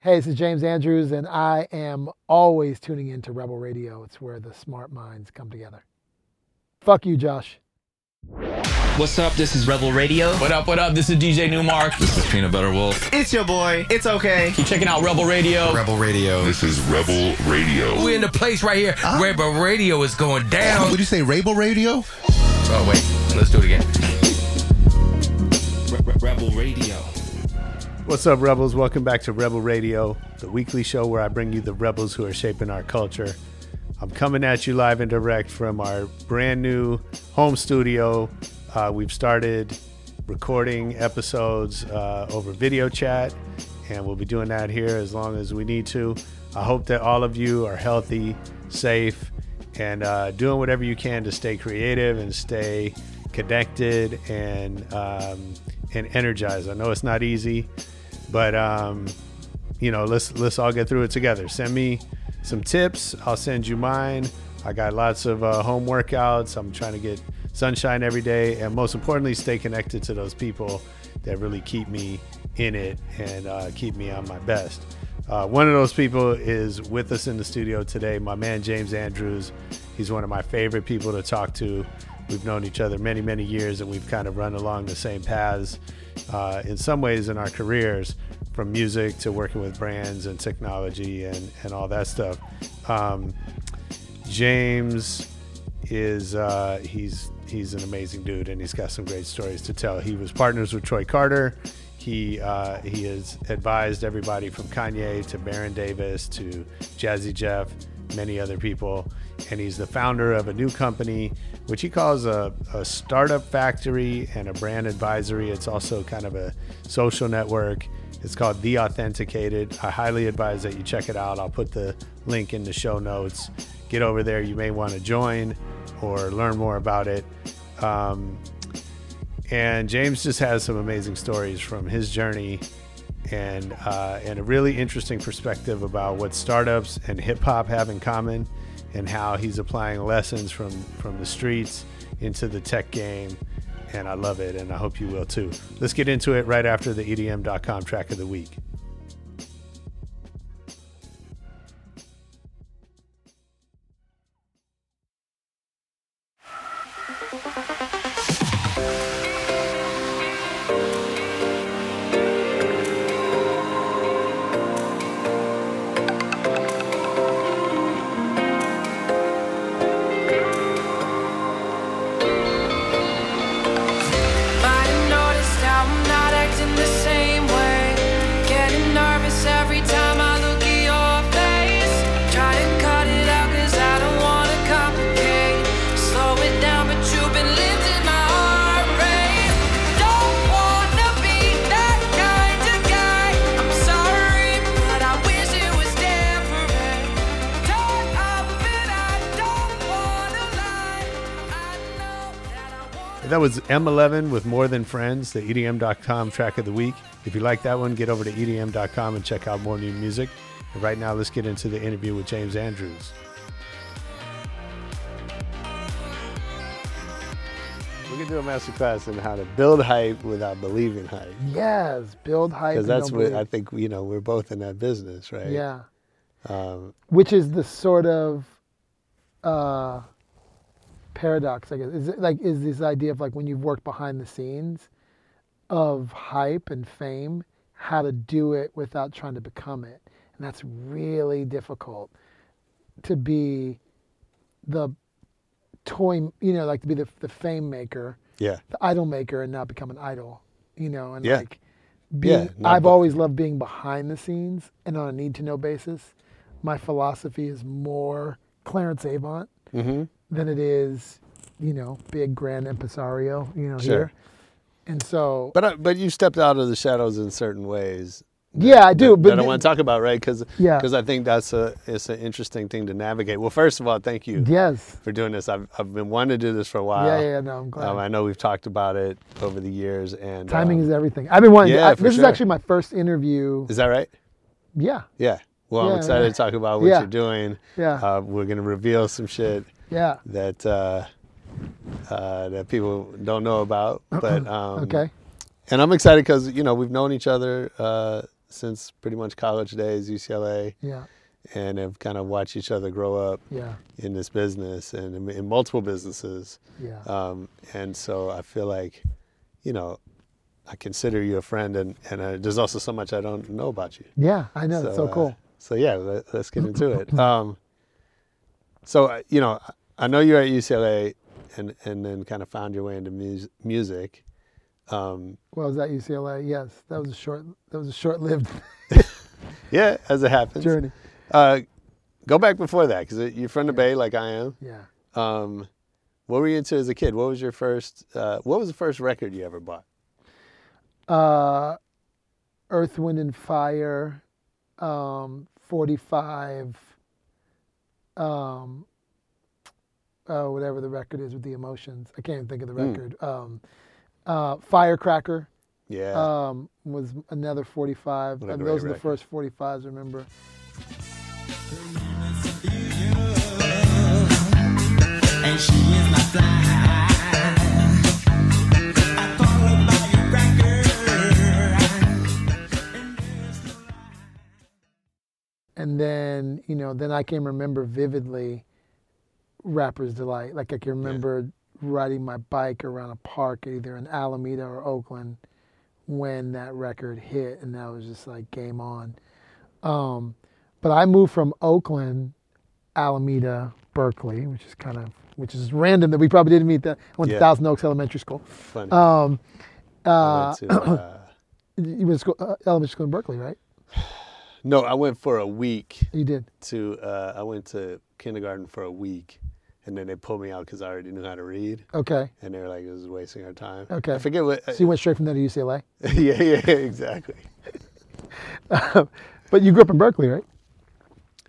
Hey, this is James Andrews, and I am always tuning in to Rebel Radio. It's where the smart minds come together. Fuck you, Josh. What's up? This is Rebel Radio. What up? What up? This is DJ Newmark. This is Peanut Butter Wolf. It's your boy. It's okay. Keep checking out Rebel Radio. Rebel Radio. This is Rebel Radio. We're in the place right here. Rebel Radio is going down. What did you say? Rebel Radio? Oh, wait. Let's do it again. Rebel Radio. What's up, Rebels? Welcome back to Rebel Radio, the weekly show where I bring you the Rebels who are shaping our culture. I'm coming at you live and direct from our brand new home studio. We've started recording episodes over video chat, and we'll be doing that here as long as we need to. I hope that all of you are healthy, safe, and doing whatever you can to stay creative and stay connected and energized. I know it's not easy. But, you know, let's all get through it together. Send me some tips. I'll send you mine. I got lots of home workouts. I'm trying to get sunshine every day. And most importantly, stay connected to those people that really keep me in it and keep me on my best. One of those people is with us in the studio today, my man, James Andrews. He's one of my favorite people to talk to. We've known each other many, many years, and we've kind of run along the same paths in some ways in our careers, from music to working with brands and technology and all that stuff. James is he's an amazing dude, and he's got some great stories to tell. He was partners with Troy Carter. He has advised everybody from Kanye to Baron Davis to Jazzy Jeff, many other people, and he's the founder of a new company which he calls a startup factory and a brand advisory. It's also kind of a social network. It's called The Authenticated. I highly advise that you check it out. I'll put the link in the show notes. Get over there. You may want to join or learn more about it. And James just has some amazing stories from his journey and a really interesting perspective about what startups and hip hop have in common, and how he's applying lessons from the streets into the tech game. And I love it, and I hope you will too. Let's get into it right after the EDM.com track of the week. That was M11 with More Than Friends, the EDM.com track of the week. If you like that one, get over to EDM.com and check out more new music. And right now, let's get into the interview with James Andrews. We're going to do a masterclass on how to build hype without believing hype. Yes, build hype. Because that's what I think, you know, we're both in that business, right? Yeah. Which is the sort of... paradox, I guess, is this idea of like when you've worked behind the scenes of hype and fame, how to do it without trying to become it. And that's really difficult, to be the toy, you know, like to be the fame maker, yeah, the idol maker, and not become an idol, you know, and yeah. Like being, yeah, I've always loved being behind the scenes and on a need to know basis. My philosophy is more Clarence Avant. Mm-hmm. Than it is, you know, big grand impresario, you know, sure. Here. And so... But you stepped out of the shadows in certain ways. Yeah, I do. But I want to talk about, right? Because yeah. I think that's it's an interesting thing to navigate. Well, first of all, thank you for doing this. I've been wanting to do this for a while. Yeah, no, I'm glad. I know we've talked about it over the years. And timing is everything. I've been wanting to... this is actually my first interview. Is that right? Yeah. Yeah. Well, I'm excited to talk about what you're doing. Yeah. We're going to reveal some shit. Yeah. That people don't know about, but okay. And I'm excited because, you know, we've known each other since pretty much college days, UCLA. Yeah. And have kind of watched each other grow up in this business and in multiple businesses. Yeah. And so I feel like, you know, I consider you a friend, and there's also so much I don't know about you. Yeah, I know. So, it's so cool. So yeah, let's get into it. So, you know, I know you're at UCLA and then kind of found your way into music. Well, was that UCLA? Yes. That was a short-lived yeah, as it happens. Journey. Go back before that, because you're from the Bay, like I am. Yeah. What were you into as a kid? What was your first? What was the first record you ever bought? Earth, Wind, and Fire, 45. Whatever the record is with the Emotions, I can't even think of the record. Firecracker. Yeah. Was another 45, and those are the first 45s I remember. And she is my fly. I follow by your record. And then, you know, then I can remember vividly Rapper's Delight. Like I can remember riding my bike around a park, either in Alameda or Oakland, when that record hit, and that was just like game on. But I moved from Oakland, Alameda, Berkeley, which is random that we probably didn't meet. I went to Thousand Oaks Elementary School. Funny. You went to school, elementary school in Berkeley, right? No, I went for a week. You did? I went to kindergarten for a week, and then they pulled me out because I already knew how to read. Okay. And they were like, "This is wasting our time." Okay. I forget what. So you went straight from there to UCLA? yeah, exactly. But you grew up in Berkeley, right?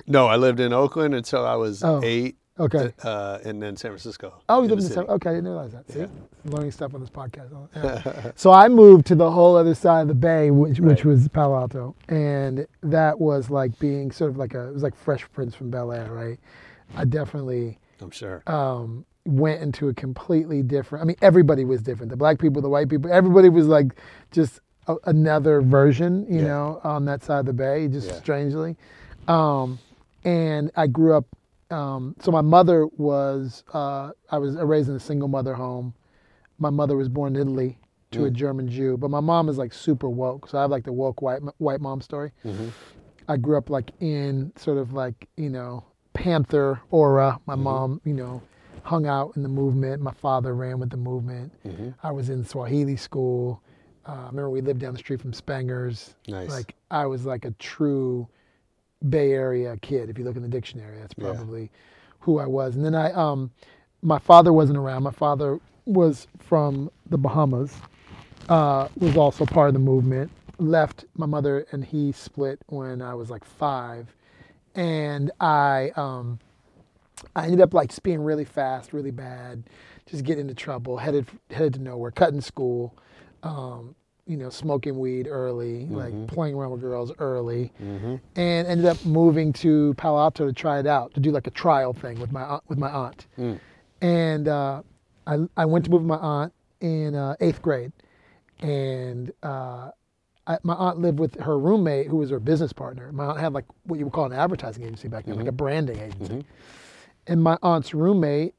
No, I lived in Oakland until I was 8. Okay. And then San Francisco. Oh, you lived in San Francisco. Okay, I didn't realize that. See? Yeah. Learning stuff on this podcast. Yeah. So I moved to the whole other side of the Bay, which was Palo Alto. And that was like being sort of like it was like Fresh Prince from Bel-Air, right? I definitely, I'm sure, went into a completely different, I mean, everybody was different. The black people, the white people, everybody was like just another version, you know, on that side of the Bay, just strangely. And I grew up, so my mother was, I was raised in a single mother home. My mother was born in Italy to a German Jew, but my mom is like super woke. So I have like the woke white mom story. Mm-hmm. I grew up like in sort of like, you know, Panther aura. My mom, you know, hung out in the movement. My father ran with the movement. Mm-hmm. I was in Swahili school. I remember we lived down the street from Spangers. Nice. Like I was like a true Bay Area kid. If you look in the dictionary, that's probably who I was. And then I, my father wasn't around. My father was from the Bahamas, was also part of the movement, left. My mother and he split when I was like 5. And I ended up like being really fast, really bad, just getting into trouble, headed to nowhere, cutting school, you know, smoking weed early, like playing around with girls early, and ended up moving to Palo Alto to try it out, to do like a trial thing with my aunt. Mm. And I went to move with my aunt in 8th grade, and my aunt lived with her roommate, who was her business partner. My aunt had like what you would call an advertising agency back then, like a branding agency. And my aunt's roommate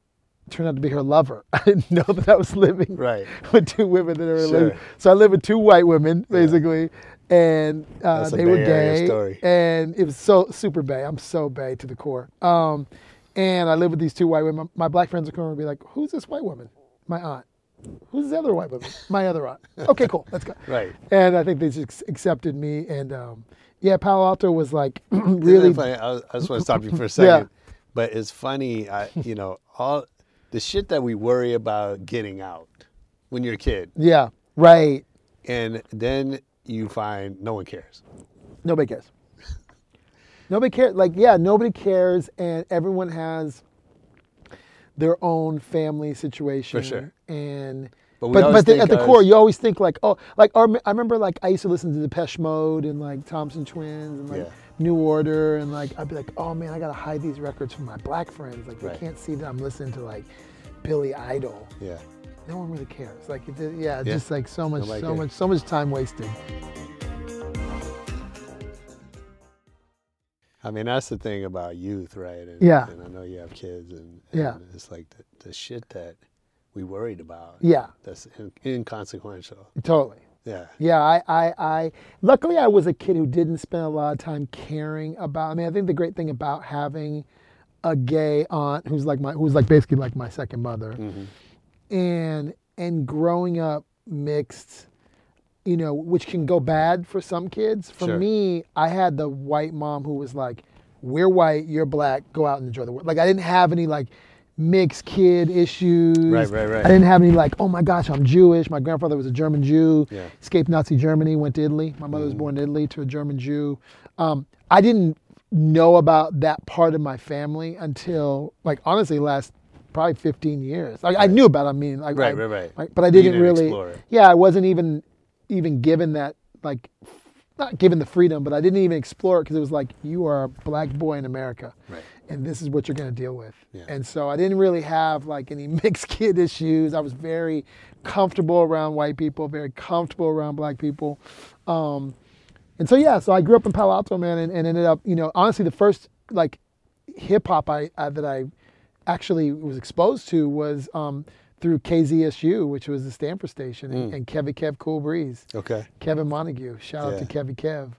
turned out to be her lover. I didn't know that I was living with two women that are living. So I lived with two white women, basically, and they were gay. Story. And it was so super Bay. I'm so Bay to the core. And I lived with these two white women. My black friends would come over and be like, "Who's this white woman?" My aunt. "Who's the other white woman?" My other aunt. "Okay, cool, let's go." Right. And I think they just accepted me. And Palo Alto was like really funny. I just want to stop you for a second. Yeah. But it's funny, you know, all the shit that we worry about getting out when you're a kid. Yeah, right. And then you find no one cares. Nobody cares. Nobody cares. Like, yeah, nobody cares, and everyone has their own family situation. For sure. And but at the core, you always think like, oh, like I remember like I used to listen to Depeche Mode and like Thompson Twins and like New Order, and like I'd be like, oh man, I gotta hide these records from my black friends. Like they can't see that I'm listening to like Billy Idol. Yeah. No one really cares. Like it just like so much time wasted. I mean, that's the thing about youth, right? And, yeah. And I know you have kids, and yeah. It's like the shit that we worried about. Yeah. That's inconsequential. Totally. Yeah. Yeah. I luckily I was a kid who didn't spend a lot of time caring about. I mean, I think the great thing about having a gay aunt who's like basically like my second mother, mm-hmm. and growing up mixed. You know, which can go bad for some kids. For sure. Me, I had the white mom who was like, we're white, you're black, go out and enjoy the world. Like, I didn't have any, like, mixed kid issues. Right. I didn't have any, like, oh, my gosh, I'm Jewish. My grandfather was a German Jew, yeah. Escaped Nazi Germany, went to Italy. My mother was born in Italy to a German Jew. I didn't know about that part of my family until, like, honestly, last probably 15 years. Like, right. I knew about it, I mean. But I didn't really explore it. Yeah, I wasn't even given that, like, not given the freedom, but I didn't even explore it because it was like, you are a black boy in America, right. And this is what you're going to deal with. Yeah. And so I didn't really have, like, any mixed kid issues. I was very comfortable around white people, very comfortable around black people. So I grew up in Palo Alto, man, and ended up, you know, honestly, the first, like, hip-hop that I actually was exposed to was... through KZSU, which was the Stanford station, and Kevvy Kev Cool Breeze. Okay. Kevin Montague, shout out to Kevvy Kev.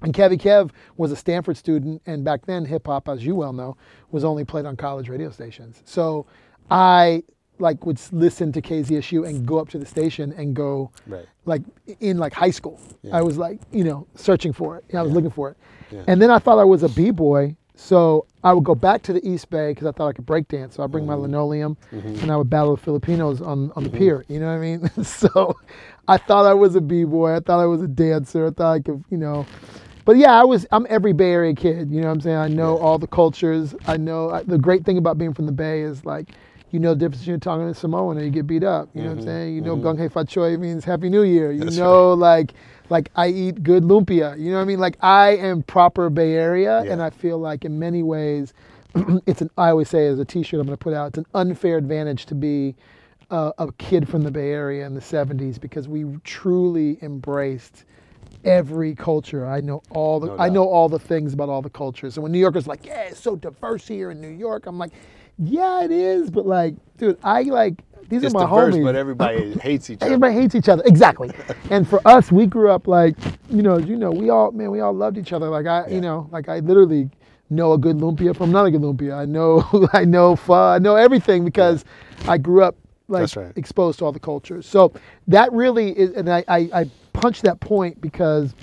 And Kevvy Kev was a Stanford student, and back then hip hop, as you well know, was only played on college radio stations. So I would listen to KZSU and go up to the station and go in high school. Yeah. I was searching for it. I was looking for it. Yeah. And then I thought I was a B-boy. So I would go back to the East Bay because I thought I could breakdance. So I'd bring my linoleum, mm-hmm. and I would battle the Filipinos on the pier. You know what I mean? So I thought I was a B-boy. I thought I was a dancer. I thought I could, you know. But yeah, I'm every Bay Area kid. You know what I'm saying? I know all the cultures. I know the great thing about being from the Bay is you know the difference between Tongan and Samoan, and you get beat up. You know what I'm saying? You know Gung Hei Fa Choi means Happy New Year. You That's know right. Like I eat good lumpia. You know what I mean? Like I am proper Bay Area, and I feel like in many ways, I always say as a T-shirt I'm going to put out, it's an unfair advantage to be a kid from the Bay Area in the 70s because we truly embraced every culture. I know all the things about all the cultures. So when New Yorkers it's so diverse here in New York, I'm like. Yeah, it is, but dude, these are my homies. It's diverse, but everybody hates each other. Everybody hates each other, exactly. And for us, we grew up we all loved each other. I literally know a good lumpia from not a good lumpia. I know pho, I know everything because I grew up exposed to all the cultures. So that really is, and I punch that point because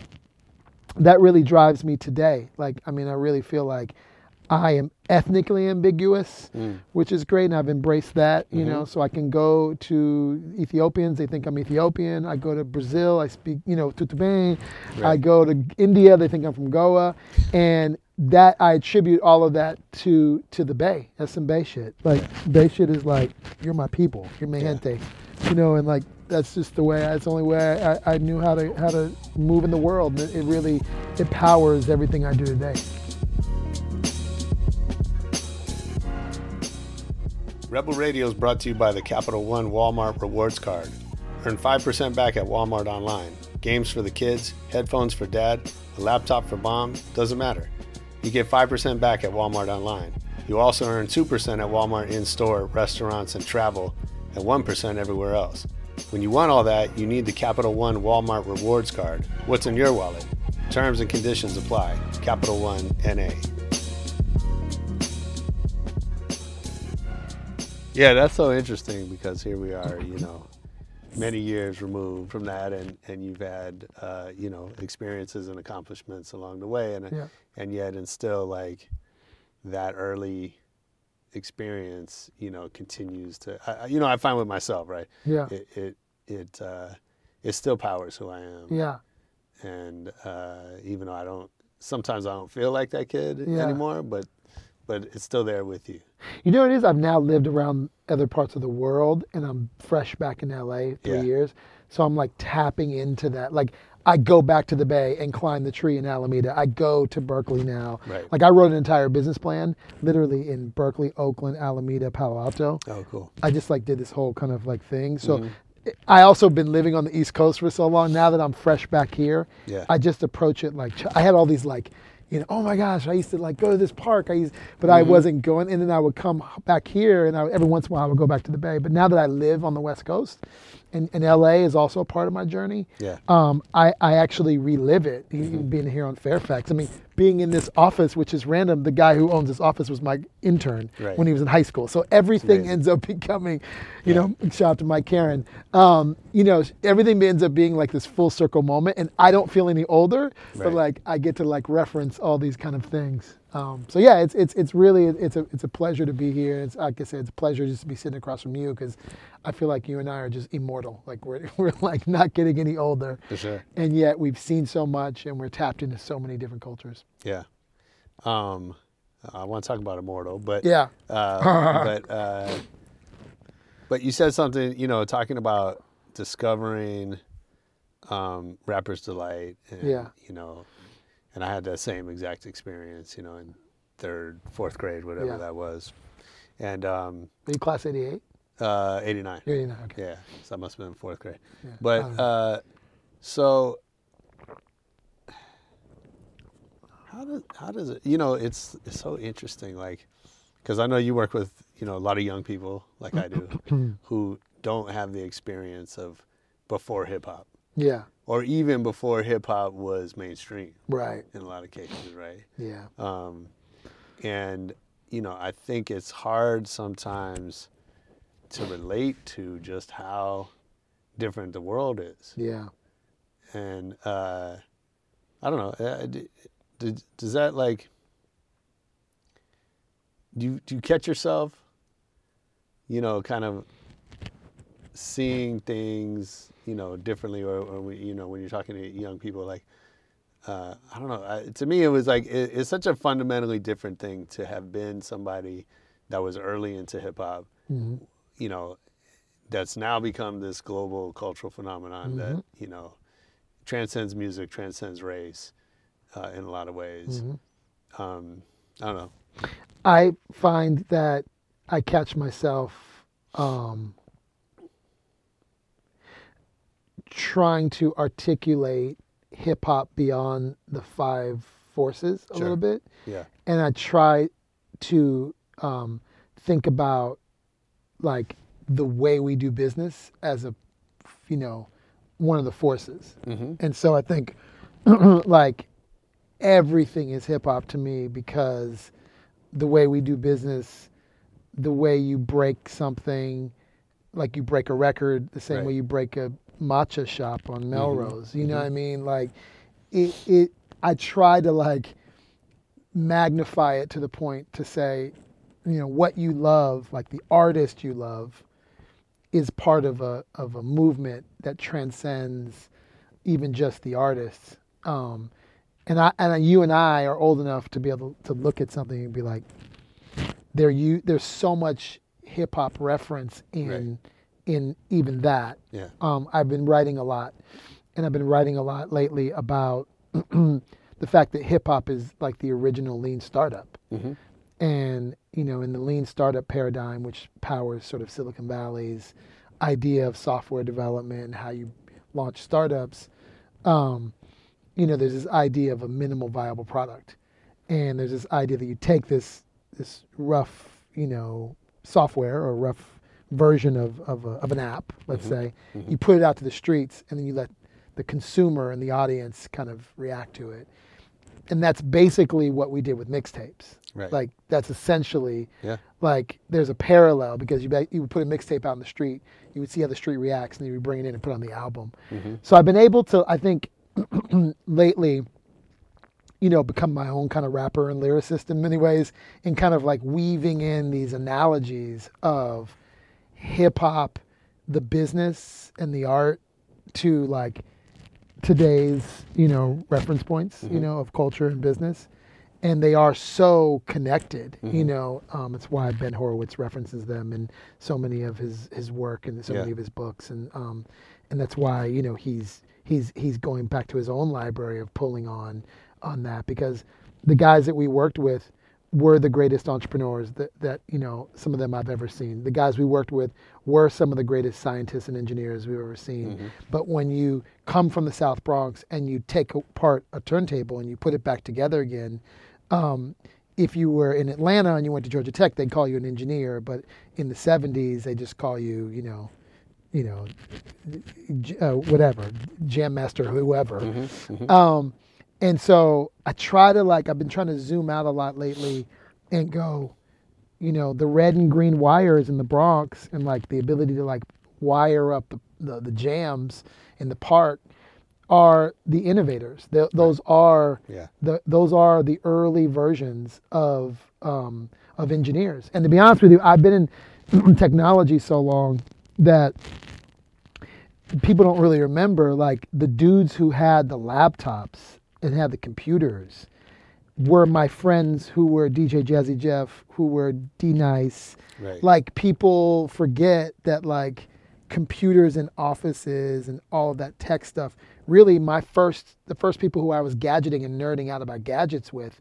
that really drives me today. I really feel like. I am ethnically ambiguous, which is great, and I've embraced that, you know, so I can go to Ethiopians, they think I'm Ethiopian. I go to Brazil, I speak, Tutuban. Right. I go to India, they think I'm from Goa. And that, I attribute all of that to the Bay. That's some Bay shit. Bay shit is you're my people, you're mi gente. You know, and that's just the way, that's the only way I knew how to move in the world. It really, it powers everything I do today. Rebel Radio is brought to you by the Capital One Walmart Rewards Card. Earn 5% back at Walmart online. Games for the kids, headphones for dad, a laptop for mom, doesn't matter. You get 5% back at Walmart online. You also earn 2% at Walmart in-store, restaurants, and travel, and 1% everywhere else. When you want all that, you need the Capital One Walmart Rewards Card. What's in your wallet? Terms and conditions apply. Capital One, N.A. Yeah, that's so interesting because here we are, many years removed from that, and you've had, experiences and accomplishments along the way, and yet, and still, that early experience, continues to, I find with myself, right? Yeah. It still powers who I am. Yeah. And even though sometimes I don't feel like that kid anymore, but it's still there with you. You know what it is? I've now lived around other parts of the world, and I'm fresh back in LA 3 years. So I'm tapping into that. I go back to the Bay and climb the tree in Alameda. I go to Berkeley now. Right. I wrote an entire business plan, literally in Berkeley, Oakland, Alameda, Palo Alto. Oh, cool. I just did this whole kind of thing. So I also been living on the East Coast for so long. Now that I'm fresh back here, I just approach it I had all these you know, oh my gosh, I used to like go to this park. I wasn't going. And then I would come back here, and every once in a while I would go back to the Bay. But now that I live on the West Coast, and LA is also a part of my journey. Yeah. I actually relive it. Mm-hmm. Being here on Fairfax. I mean, being in this office, which is random. The guy who owns this office was my intern when he was in high school. So everything ends up becoming, you know, shout out to Mike Karen. You know, everything ends up being like this full circle moment, and I don't feel any older. Right. So like I get to like reference all these kind of things. So yeah, it's really a pleasure to be here. It's like I said, it's a pleasure just to be sitting across from you, because I feel like you and I are just immortal. Like we're like not getting any older, for sure. And yet we've seen so much, and we're tapped into so many different cultures. Yeah, I want to talk about immortal, but yeah, but you said something, you know, talking about discovering Rapper's Delight, and you know. And I had that same exact experience, you know, in third, fourth grade, whatever that was. And were you class 88? 89. 89, okay. Yeah, so I must have been in fourth grade. Yeah. But so how does it, you know, it's so interesting, like, because I know you work with, you know, a lot of young people like I do who don't have the experience of before hip hop. Yeah. Or even before hip hop was mainstream. Right. In a lot of cases, right? Yeah. And, you know, I think it's hard sometimes to relate to just how different the world is. Yeah. And I don't know. Does that, like, do you catch yourself, you know, kind of seeing things, you know, differently, or you know, when you're talking to young people, like, I don't know. To me, it was like, it's such a fundamentally different thing to have been somebody that was early into hip hop, mm-hmm. you know, that's now become this global cultural phenomenon mm-hmm. that, you know, transcends music, transcends race in a lot of ways. Mm-hmm. I don't know. I find that I catch myself trying to articulate hip hop beyond the five forces a little bit. Yeah. And I try to think about like the way we do business as a, you know, one of the forces. Mm-hmm. And so I think like everything is hip hop to me, because the way we do business, the way you break something, like you break a record, the same way you break a matcha shop on Melrose, mm-hmm. you know mm-hmm. what I mean? Like it I try to like magnify it to the point to say, you know, what you love, like the artist you love, is part of a movement that transcends even just the artists. You and I are old enough to be able to look at something and be like, there's so much hip hop reference in even that. Yeah. I've been writing a lot, and I've been writing a lot lately about the fact that hip hop is like the original lean startup. Mm-hmm. And, you know, in the lean startup paradigm, which powers sort of Silicon Valley's idea of software development and how you launch startups, you know, there's this idea of a minimal viable product. And there's this idea that you take this rough, you know, software or rough version of an app, let's mm-hmm. say, mm-hmm. you put it out to the streets, and then you let the consumer and the audience kind of react to it. And that's basically what we did with mixtapes. Right. Like that's essentially like there's a parallel, because you would put a mixtape out on the street, you would see how the street reacts, and then you would bring it in and put it on the album. Mm-hmm. So I've been able to, I think, lately, you know, become my own kind of rapper and lyricist in many ways, and kind of like weaving in these analogies of hip hop, the business and the art, to like today's, you know, reference points, mm-hmm. you know, of culture and business. And they are so connected, mm-hmm. you know, it's why Ben Horowitz references them in so many of his work and so many of his books. And that's why, you know, he's going back to his own library of pulling on that, because the guys that we worked with were the greatest entrepreneurs that, you know, some of them I've ever seen. The guys we worked with were some of the greatest scientists and engineers we've ever seen. Mm-hmm. But when you come from the South Bronx and you take apart a turntable and you put it back together again, if you were in Atlanta and you went to Georgia Tech, they'd call you an engineer. But in the 70s, they just call you, whatever, jam master, whoever. Mm-hmm. Mm-hmm. And so I try to, I've been trying to zoom out a lot lately and go, the red and green wires in the Bronx and, the ability to, wire up the jams in the park are the innovators. Those are the early versions of engineers. And to be honest with you, I've been in technology so long that people don't really remember, the dudes who had the laptops and had the computers were my friends who were DJ Jazzy Jeff, who were D-Nice. Right. People forget that, computers and offices and all of that tech stuff, really the first people who I was gadgeting and nerding out about gadgets with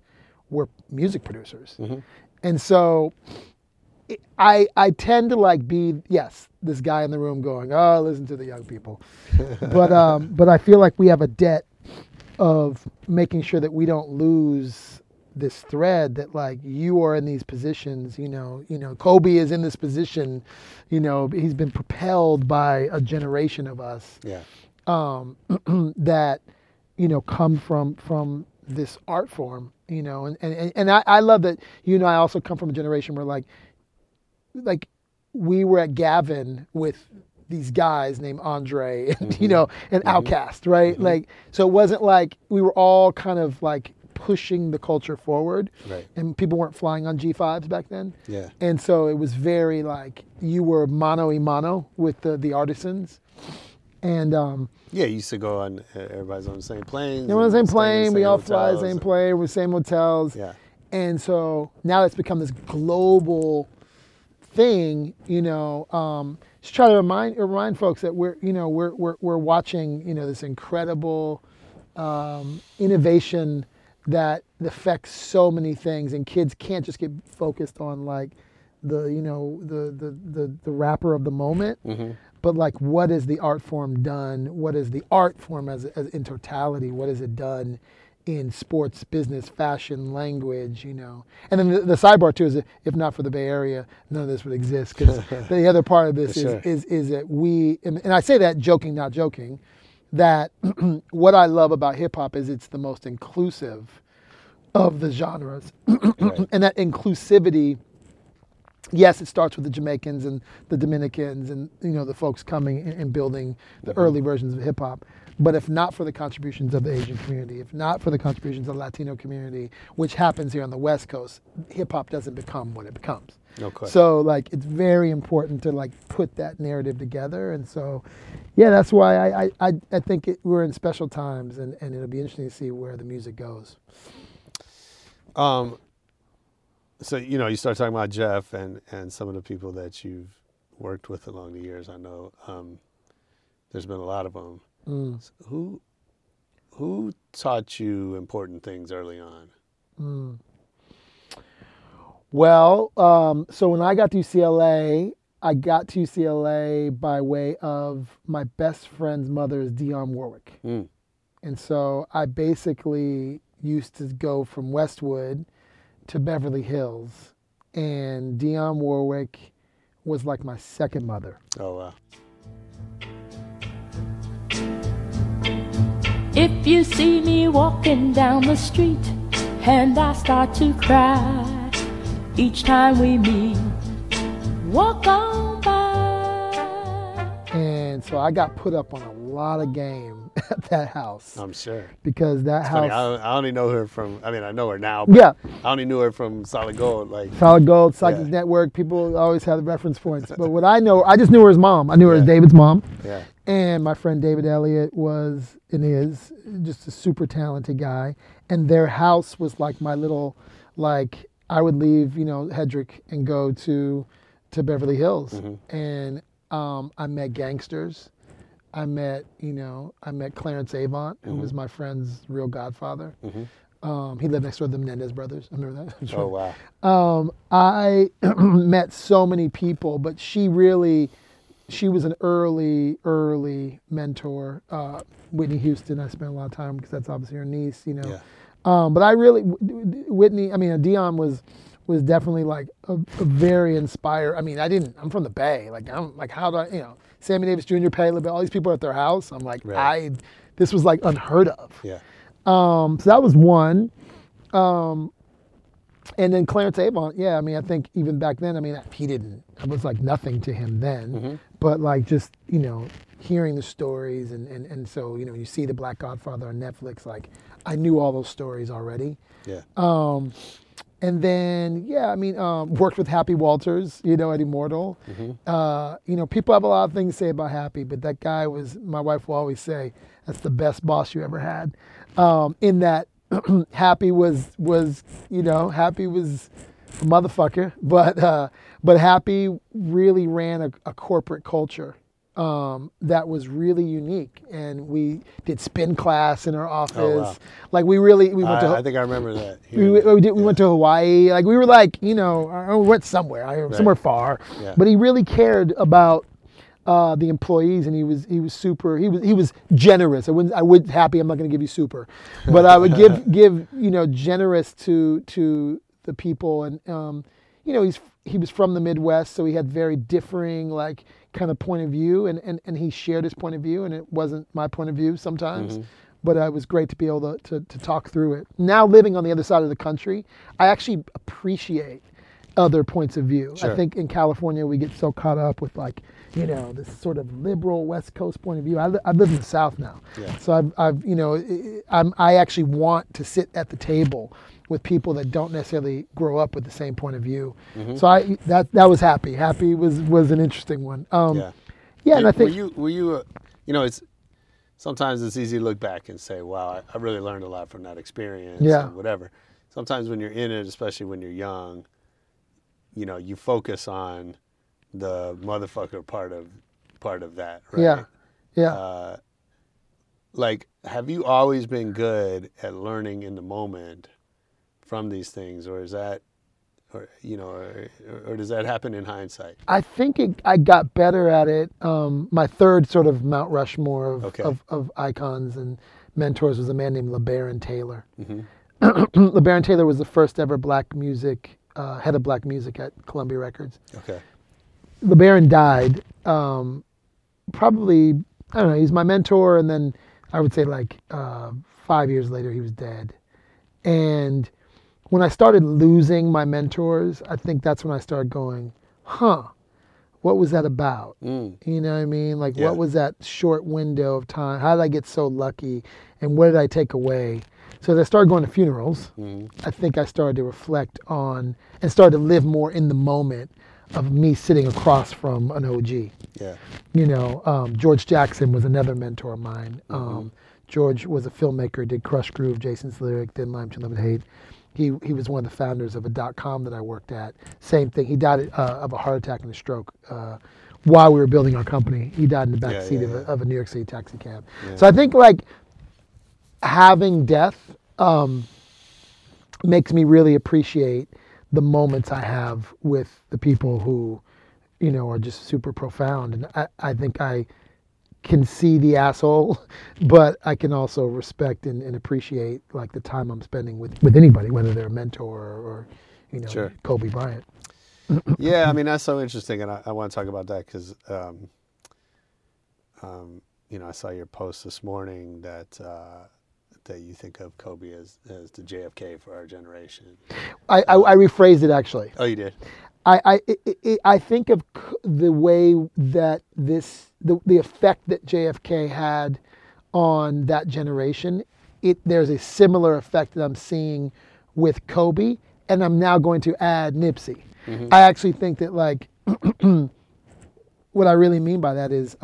were music producers. Mm-hmm. And so I tend to this guy in the room going, oh, listen to the young people. but I feel like we have a debt of making sure that we don't lose this thread that you are in these positions, Kobe is in this position, he's been propelled by a generation of us that, come from this art form, and I love that, I also come from a generation where we were at Gavin with these guys named Andre, and, mm-hmm. And mm-hmm. Outkast, right? Mm-hmm. So it wasn't we were all kind of pushing the culture forward, right? And people weren't flying on G5s back then. Yeah. And so it was very you were mano a mano with the artisans. And you used to go on, everybody's on the same planes. They were on the same plane, we all fly the same plane, we're same hotels. Yeah. And so now it's become this global thing, just try to remind folks that we're watching this incredible innovation that affects so many things, and kids can't just get focused on the rapper of the moment, mm-hmm. but what is the art form done? What is the art form as in totality? What has it done in sports, business, fashion, language, And then the sidebar too is, if not for the Bay Area, none of this would exist. Because the other part of this is that we, and I say that joking, not joking, that what I love about hip hop is it's the most inclusive of the genres, right. And that inclusivity. Yes, it starts with the Jamaicans and the Dominicans and the folks coming and building the mm-hmm. early versions of hip hop. But if not for the contributions of the Asian community, if not for the contributions of the Latino community, which happens here on the West Coast, hip hop doesn't become what it becomes. Okay. So it's very important to put that narrative together. And so, that's why I think we're in special times, and it'll be interesting to see where the music goes. So, you start talking about Jeff and some of the people that you've worked with along the years. I know there's been a lot of them. Mm. So who taught you important things early on? Mm. Well, so when I got to UCLA, by way of my best friend's mother is Dionne Warwick. Mm. And so I basically used to go from Westwood to Beverly Hills, and Dionne Warwick was my second mother. Oh, wow. If you see me walking down the street and I start to cry each time we meet, walk on by. And so I got put up on a lot of game at that house. I'm sure. Because that house. Funny, I only know her from, I know her now, but yeah. I only knew her from Solid Gold. Solid Gold, Psychic Network, people always have the reference points. But what I know, I just knew her as mom. I knew her as David's mom. Yeah. And my friend David Elliott was and is just a super talented guy. And their house was my little, I would leave, Hedrick and go to Beverly Hills. Mm-hmm. And I met gangsters. I met Clarence Avant, who mm-hmm. was my friend's real godfather. Mm-hmm. He lived next door to the Menendez brothers. I remember that. That's right. Oh, wow. I met so many people, but she really she was an early mentor. Whitney Houston, I spent a lot of time because that's obviously her niece, you know. Yeah. But I really, Whitney, I mean, Dionne was definitely like a very inspired. I mean, I'm from the Bay. Like, I'm like, how do I, you know, Sammy Davis Jr., Patti LaBelle, all these people at their house. I'm like, right. This was like unheard of. Yeah. So that was one. And then Clarence Avant, yeah, I mean, I think even back then, I mean, I was like nothing to him then, mm-hmm. but like just, you know, hearing the stories and so, you know, you see The Black Godfather on Netflix, like I knew all those stories already. Yeah. And then, yeah, I mean, worked with Happy Walters, you know, at Immortal. Mm-hmm. You know, people have a lot of things to say about Happy, but that guy was, my wife will always say, that's the best boss you ever had. In that Happy was, you know, Happy was a motherfucker, but Happy really ran a corporate culture that was really unique, and we did spin class in our office. Oh, wow. Like we went to. I think I remember that. We went to Hawaii. Like we were like, you know, we went somewhere far. Yeah. But he really cared about the employees, and he was super. He was generous. I would Happy. I'm not going to give you super, but I would give you know, generous to the people, and you know, he was from the Midwest, so he had very differing like kind of point of view, and he shared his point of view, and it wasn't my point of view sometimes, mm-hmm. but it was great to be able to talk through it. Now living on the other side of the country, I actually appreciate other points of view. Sure. I think in California we get so caught up with like, you know, this sort of liberal West Coast point of view. I live in the South now, yeah. So I've you know, I actually want to sit at the table with people that don't necessarily grow up with the same point of view. Mm-hmm. So that was Happy. Happy was an interesting one. Yeah, and I think were you you know, it's sometimes it's easy to look back and say, wow, I really learned a lot from that experience. Yeah. And whatever. Sometimes when you're in it, especially when you're young, you know, you focus on the motherfucker part of that, right? Yeah, yeah. Like, have you always been good at learning in the moment from these things, or is that, or you know, or does that happen in hindsight? I think I got better at it. My third sort of Mount Rushmore of icons and mentors was a man named LeBaron Taylor. Mm-hmm. LeBaron Taylor was the first ever black music head of black music at Columbia Records. Okay. LeBaron died. Probably, I don't know. He's my mentor, and then I would say like 5 years later he was dead, and when I started losing my mentors, I think that's when I started going, huh, what was that about? Mm. You know what I mean? Like, yeah. What was that short window of time? How did I get so lucky? And what did I take away? So as I started going to funerals, I think I started to reflect on and started to live more in the moment of me sitting across from an OG. Yeah. You know, George Jackson was another mentor of mine. Mm-hmm. George was a filmmaker, did Crush Groove, Jason's Lyric, Thin Lime, Chin Lemonade. He was one of the founders of a .com that I worked at. Same thing. He died of a heart attack and a stroke while we were building our company. He died in the back seat of a New York City taxi cab. Yeah. So I think like having death makes me really appreciate the moments I have with the people who, you know, are just super profound. And I think I can see the asshole, but I can also respect and appreciate like the time I'm spending with anybody, whether they're a mentor or you know, sure. Kobe Bryant. Yeah, I mean, that's so interesting, and I want to talk about that because, you know, I saw your post this morning that that you think of Kobe as the JFK for our generation. I rephrased it actually. Oh, you did? I think of the way that the effect that JFK had on that generation, there's a similar effect that I'm seeing with Kobe, and I'm now going to add Nipsey. Mm-hmm. I actually think that like what I really mean by that is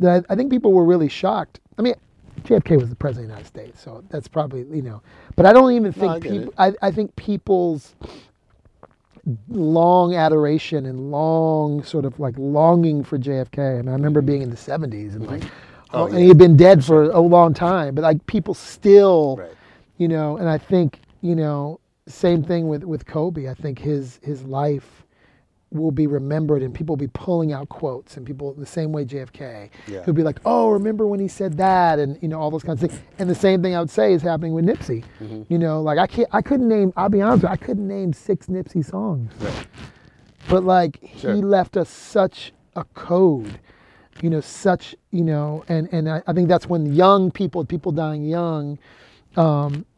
that I think people were really shocked. I mean, JFK was the president of the United States, so that's probably, you know, but I don't even think I think people's long adoration and long sort of like longing for JFK. I mean, I remember being in the 70s and like, and he had been dead for a long time, but like people still, you know, and I think, you know, same thing with Kobe. I think his life will be remembered, and people will be pulling out quotes, and people the same way JFK, who'll be like, oh, remember when he said that, and you know, all those kinds of things. And the same thing I would say is happening with Nipsey. Mm-hmm. You know, like I'll be honest with you, I couldn't name 6 Nipsey songs. Right. But like he left us such a code, you know, and I think that's when young people dying young,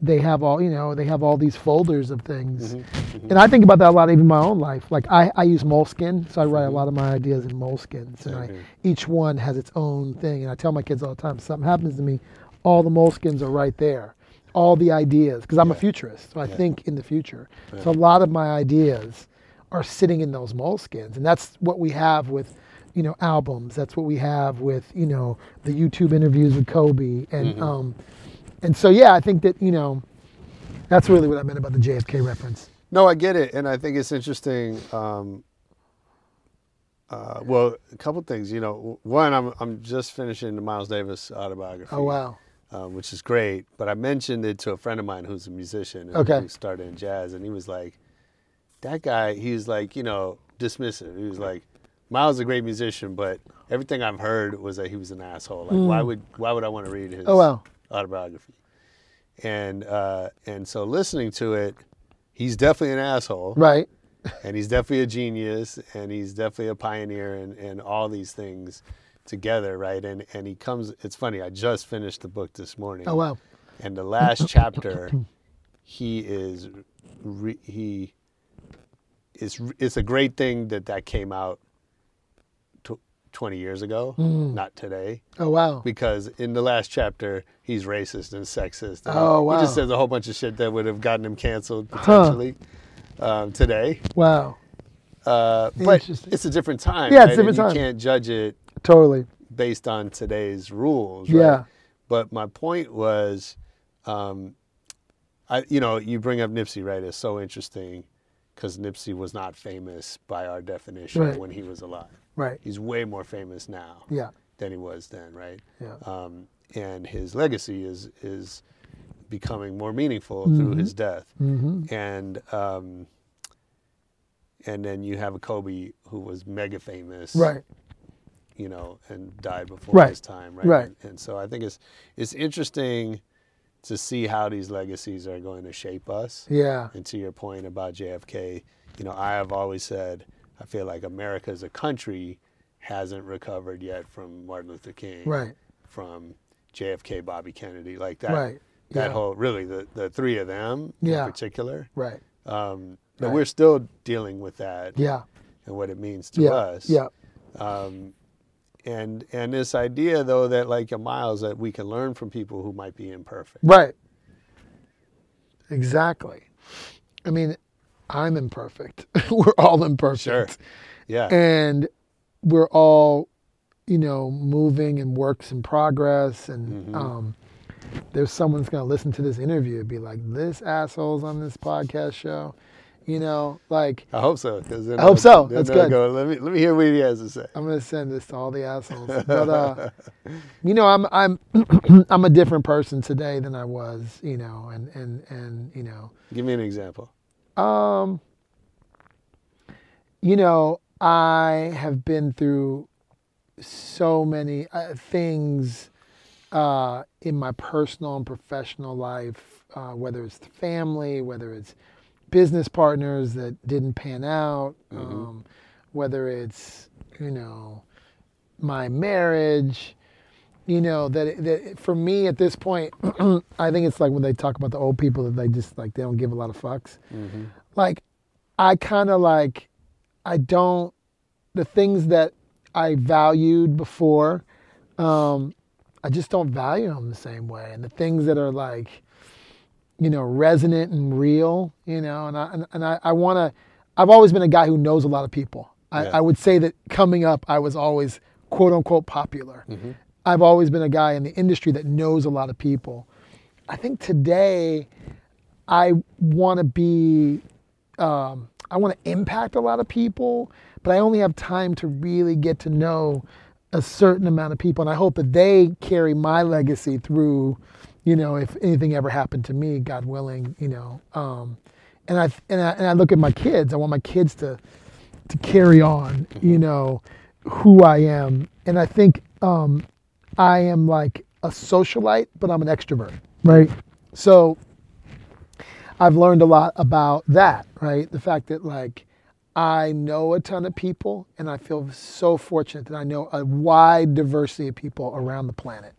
they have all these folders of things. Mm-hmm. Mm-hmm. And I think about that a lot, even in my own life. Like I use Moleskine, so I write a lot of my ideas in Moleskine. So each one has its own thing. And I tell my kids all the time, if something happens to me, all the Moleskines are right there. All the ideas, because I'm a futurist, so I think in the future. Yeah. So a lot of my ideas are sitting in those Moleskines. And that's what we have with, you know, albums. That's what we have with, you know, the YouTube interviews with Kobe and, mm-hmm. And so, I think that, you know, that's really what I meant about the JFK reference. No, I get it. And I think it's interesting. Well, a couple things, you know. One, I'm just finishing the Miles Davis autobiography. Oh, wow. Which is great. But I mentioned it to a friend of mine who's a musician and who started in jazz. And he was like, that guy, he was like, you know, dismissive. He was like, Miles is a great musician, but everything I've heard was that he was an asshole. Like, why would I want to read his... Oh, wow. autobiography. And so listening to it, he's definitely an asshole. Right. And he's definitely a genius, and he's definitely a pioneer, and all these things together, right? And he comes, it's funny, I just finished the book this morning. Oh, wow. And the last chapter, it's a great thing that came out 20 years ago, not today. Oh, wow. Because in the last chapter, he's racist and sexist. And he just says a whole bunch of shit that would have gotten him canceled potentially today. Wow. But it's a different time. Yeah, right? It's a different time. You can't judge it totally based on today's rules. Right? Yeah. But my point was, you bring up Nipsey, right? It's so interesting because Nipsey was not famous by our definition when he was alive. Right. He's way more famous now than he was then, right? Yeah. And his legacy is becoming more meaningful through his death. Mm-hmm. And then you have a Kobe who was mega famous. Right. You know, and died before his time, right? Right. And so I think it's interesting to see how these legacies are going to shape us. Yeah. And to your point about JFK, you know, I have always said I feel like America as a country hasn't recovered yet from Martin Luther King, from JFK, Bobby Kennedy, like that. Right. That whole, really, the three of them in particular. Right. But we're still dealing with that and what it means to us. Yeah. And this idea, though, that like a Miles, that we can learn from people who might be imperfect. Right. Exactly. I mean, I'm imperfect. We're all imperfect. Sure. Yeah. And we're all, you know, moving and works in progress. And there's someone that's going to listen to this interview and be like, this asshole's on this podcast show. You know, like. I hope so. I hope so. That's good. Go, let me hear what he has to say. I'm going to send this to all the assholes. But, you know, I'm I'm a different person today than I was, you know, and you know. Give me an example. You know, I have been through so many things in my personal and professional life, whether it's the family, whether it's business partners that didn't pan out, whether it's, you know, my marriage, you know, that for me at this point, I think it's like when they talk about the old people that they just like, they don't give a lot of fucks. Mm-hmm. Like, I kind of like, the things that I valued before, I just don't value them the same way. And the things that are like, you know, resonant and real, you know, and I want to, I've always been a guy who knows a lot of people. I would say that coming up, I was always quote unquote popular. Mm-hmm. I've always been a guy in the industry that knows a lot of people. I think today I want to be, I want to impact a lot of people, but I only have time to really get to know a certain amount of people. And I hope that they carry my legacy through, you know, if anything ever happened to me, God willing, you know. And I look at my kids, I want my kids to, to carry on, you know, who I am. And I think I am like a socialite, but I'm an extrovert, right? So I've learned a lot about that, right? The fact that like I know a ton of people, and I feel so fortunate that I know a wide diversity of people around the planet.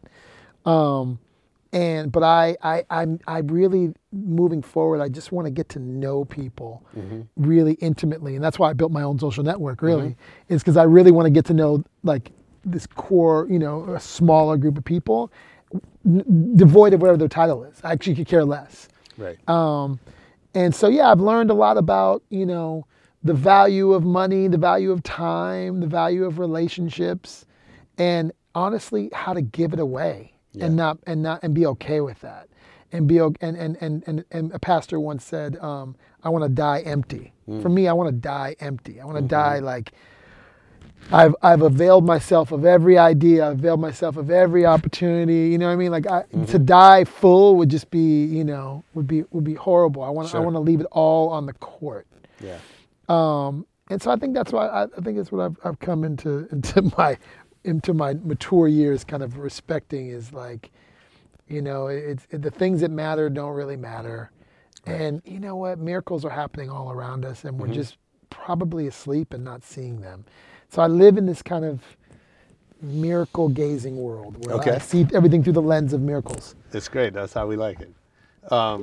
But I really, moving forward, I just want to get to know people really intimately. And that's why I built my own social network, really, is because I really want to get to know like this core, you know, a smaller group of people, devoid of whatever their title is. I actually could care less. Right. And so, yeah, I've learned a lot about, you know, the value of money, the value of time, the value of relationships, and honestly, how to give it away. Yeah. And be okay with that, and be and a pastor once said, "I want to die empty." For me, I want to die empty. I want to die like I've availed myself of every idea, I've availed myself of every opportunity. You know what I mean? Like to die full would just be, you know, would be horrible. I want to leave it all on the court. Yeah. And so I think that's why I've come into my mature years kind of respecting is like, you know, it's the things that matter don't really matter. Right. And you know what? Miracles are happening all around us, and we're just probably asleep and not seeing them. So I live in this kind of miracle gazing world where I see everything through the lens of miracles. It's great. That's how we like it. I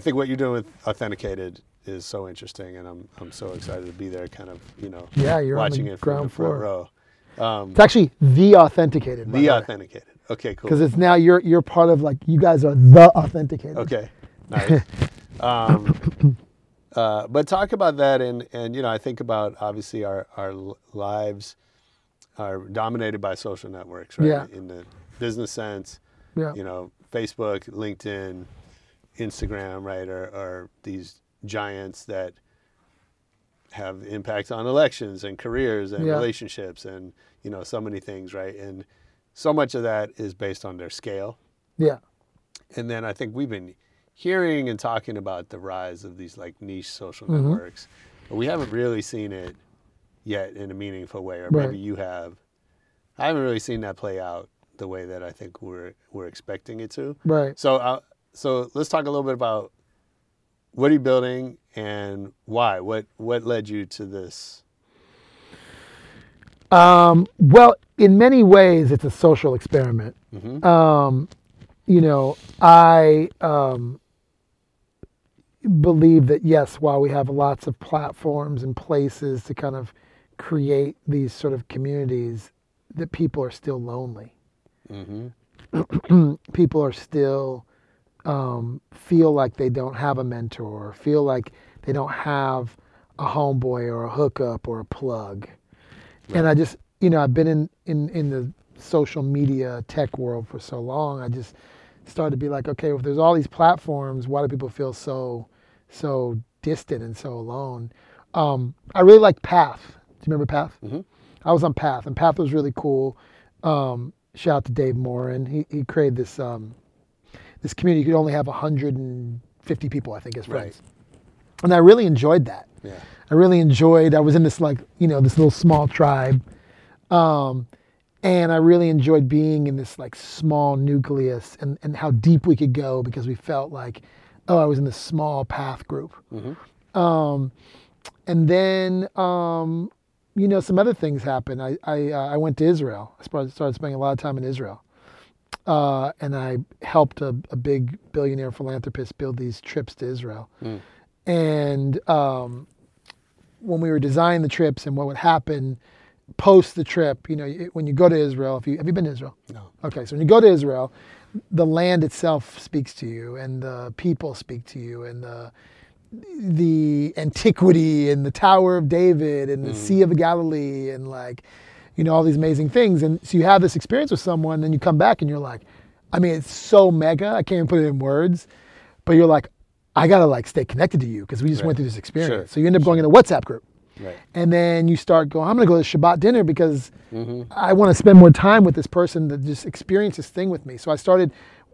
think what you're doing with Authenticated is so interesting, and I'm so excited to be there, kind of, you know, you're watching it from the front row. It's actually The Authenticated. The Authenticated. Okay, cool. Because it's now you're part of, like, you guys are The Authenticated. Okay, nice. But talk about that, and you know, I think about, obviously, our lives are dominated by social networks, right? Yeah. In the business sense, you know, Facebook, LinkedIn, Instagram, right, are these giants that have impacts on elections and careers and relationships and, you know, so many things, right? And so much of that is based on their scale. Yeah. And then I think we've been hearing and talking about the rise of these like niche social networks, but we haven't really seen it yet in a meaningful way, or maybe you have. I haven't really seen that play out the way that I think we're expecting it to. Right. So let's talk a little bit about, what are you building and why? What led you to this? Well, in many ways, it's a social experiment. You know, I believe that, yes, while we have lots of platforms and places to kind of create these sort of communities, that people are still lonely. People are still... feel like they don't have a mentor, feel like they don't have a homeboy or a hookup or a plug. Right. And I just, you know, I've been in the social media tech world for so long, I just started to be like, okay, well, if there's all these platforms, why do people feel so distant and so alone? I really like Path. Do you remember Path? I was on Path, and Path was really cool. Shout out to Dave Morin. He created this... this community could only have 150 people, I think, as friends. Right. And I really enjoyed that. Yeah. I was in this, like, you know, this little small tribe. And I really enjoyed being in this, like, small nucleus and how deep we could go, because we felt like, oh, I was in this small Path group. And then, you know, some other things happened. I went to Israel. I started spending a lot of time in Israel. And I helped a big billionaire philanthropist build these trips to Israel. And when we were designing the trips and what would happen post the trip, you know, when you go to Israel, have you been to Israel? No. Okay, so when you go to Israel, the land itself speaks to you, and the people speak to you, and the antiquity, and the Tower of David, and the Sea of Galilee, and like... you know, all these amazing things. And so you have this experience with someone, and you come back and you're like, I mean, it's so mega, I can't even put it in words, but you're like, I got to like stay connected to you, because we just went through this experience. So you end up going in a WhatsApp group. And then you start going, I'm going to go to Shabbat dinner, because I want to spend more time with this person that just experienced this thing with me. So I started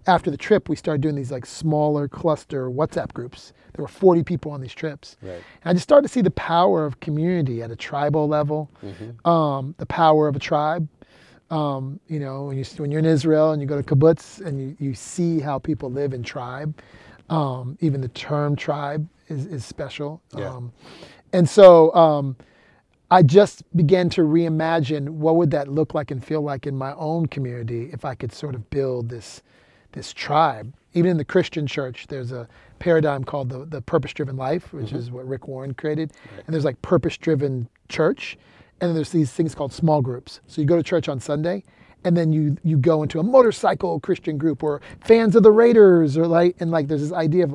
after the trip, we started doing these like smaller cluster WhatsApp groups. There were 40 people on these trips. Right. And I just started to see the power of community at a tribal level, the power of a tribe. You know, when you're in Israel and you go to kibbutz and you see how people live in tribe, even the term tribe is special. Yeah. And so I just began to reimagine what would that look like and feel like in my own community if I could sort of build this tribe. Even in the Christian church, there's a paradigm called the purpose-driven life, which is what Rick Warren created. Right. And there's like purpose-driven church. And then there's these things called small groups. So you go to church on Sunday, and then you go into a motorcycle Christian group or fans of the Raiders or there's this idea of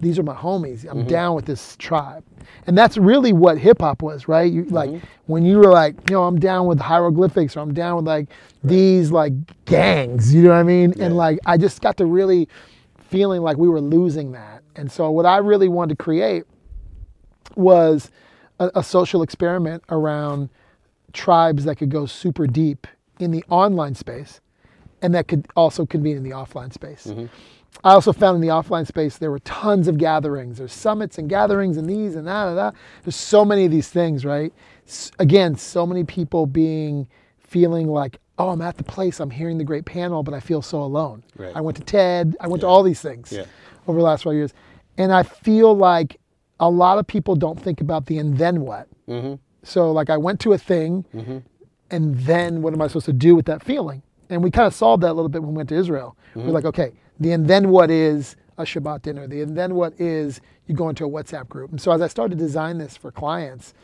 these are my homies. I'm down with this tribe. And that's really what hip hop was, right? You when you were I'm down with hieroglyphics or I'm down with these gangs, you know what I mean? Yeah. And I just got to really feeling like we were losing that. And so what I really wanted to create was a social experiment around tribes that could go super deep in the online space and that could also convene in the offline space. I also found in the offline space there were tons of gatherings. There's summits and gatherings and these and that and that. There's so many of these things, right? Again, so many people feeling like, oh, I'm at the place, I'm hearing the great panel, but I feel so alone. Right. I went to TED, I went to all these things over the last 5 years. And I feel like a lot of people don't think about the and then what. So I went to a thing, and then what am I supposed to do with that feeling? And we kind of solved that a little bit when we went to Israel. We're like, okay, the and then what is a Shabbat dinner? The and then what is you go into a WhatsApp group? And so as I started to design this for clients,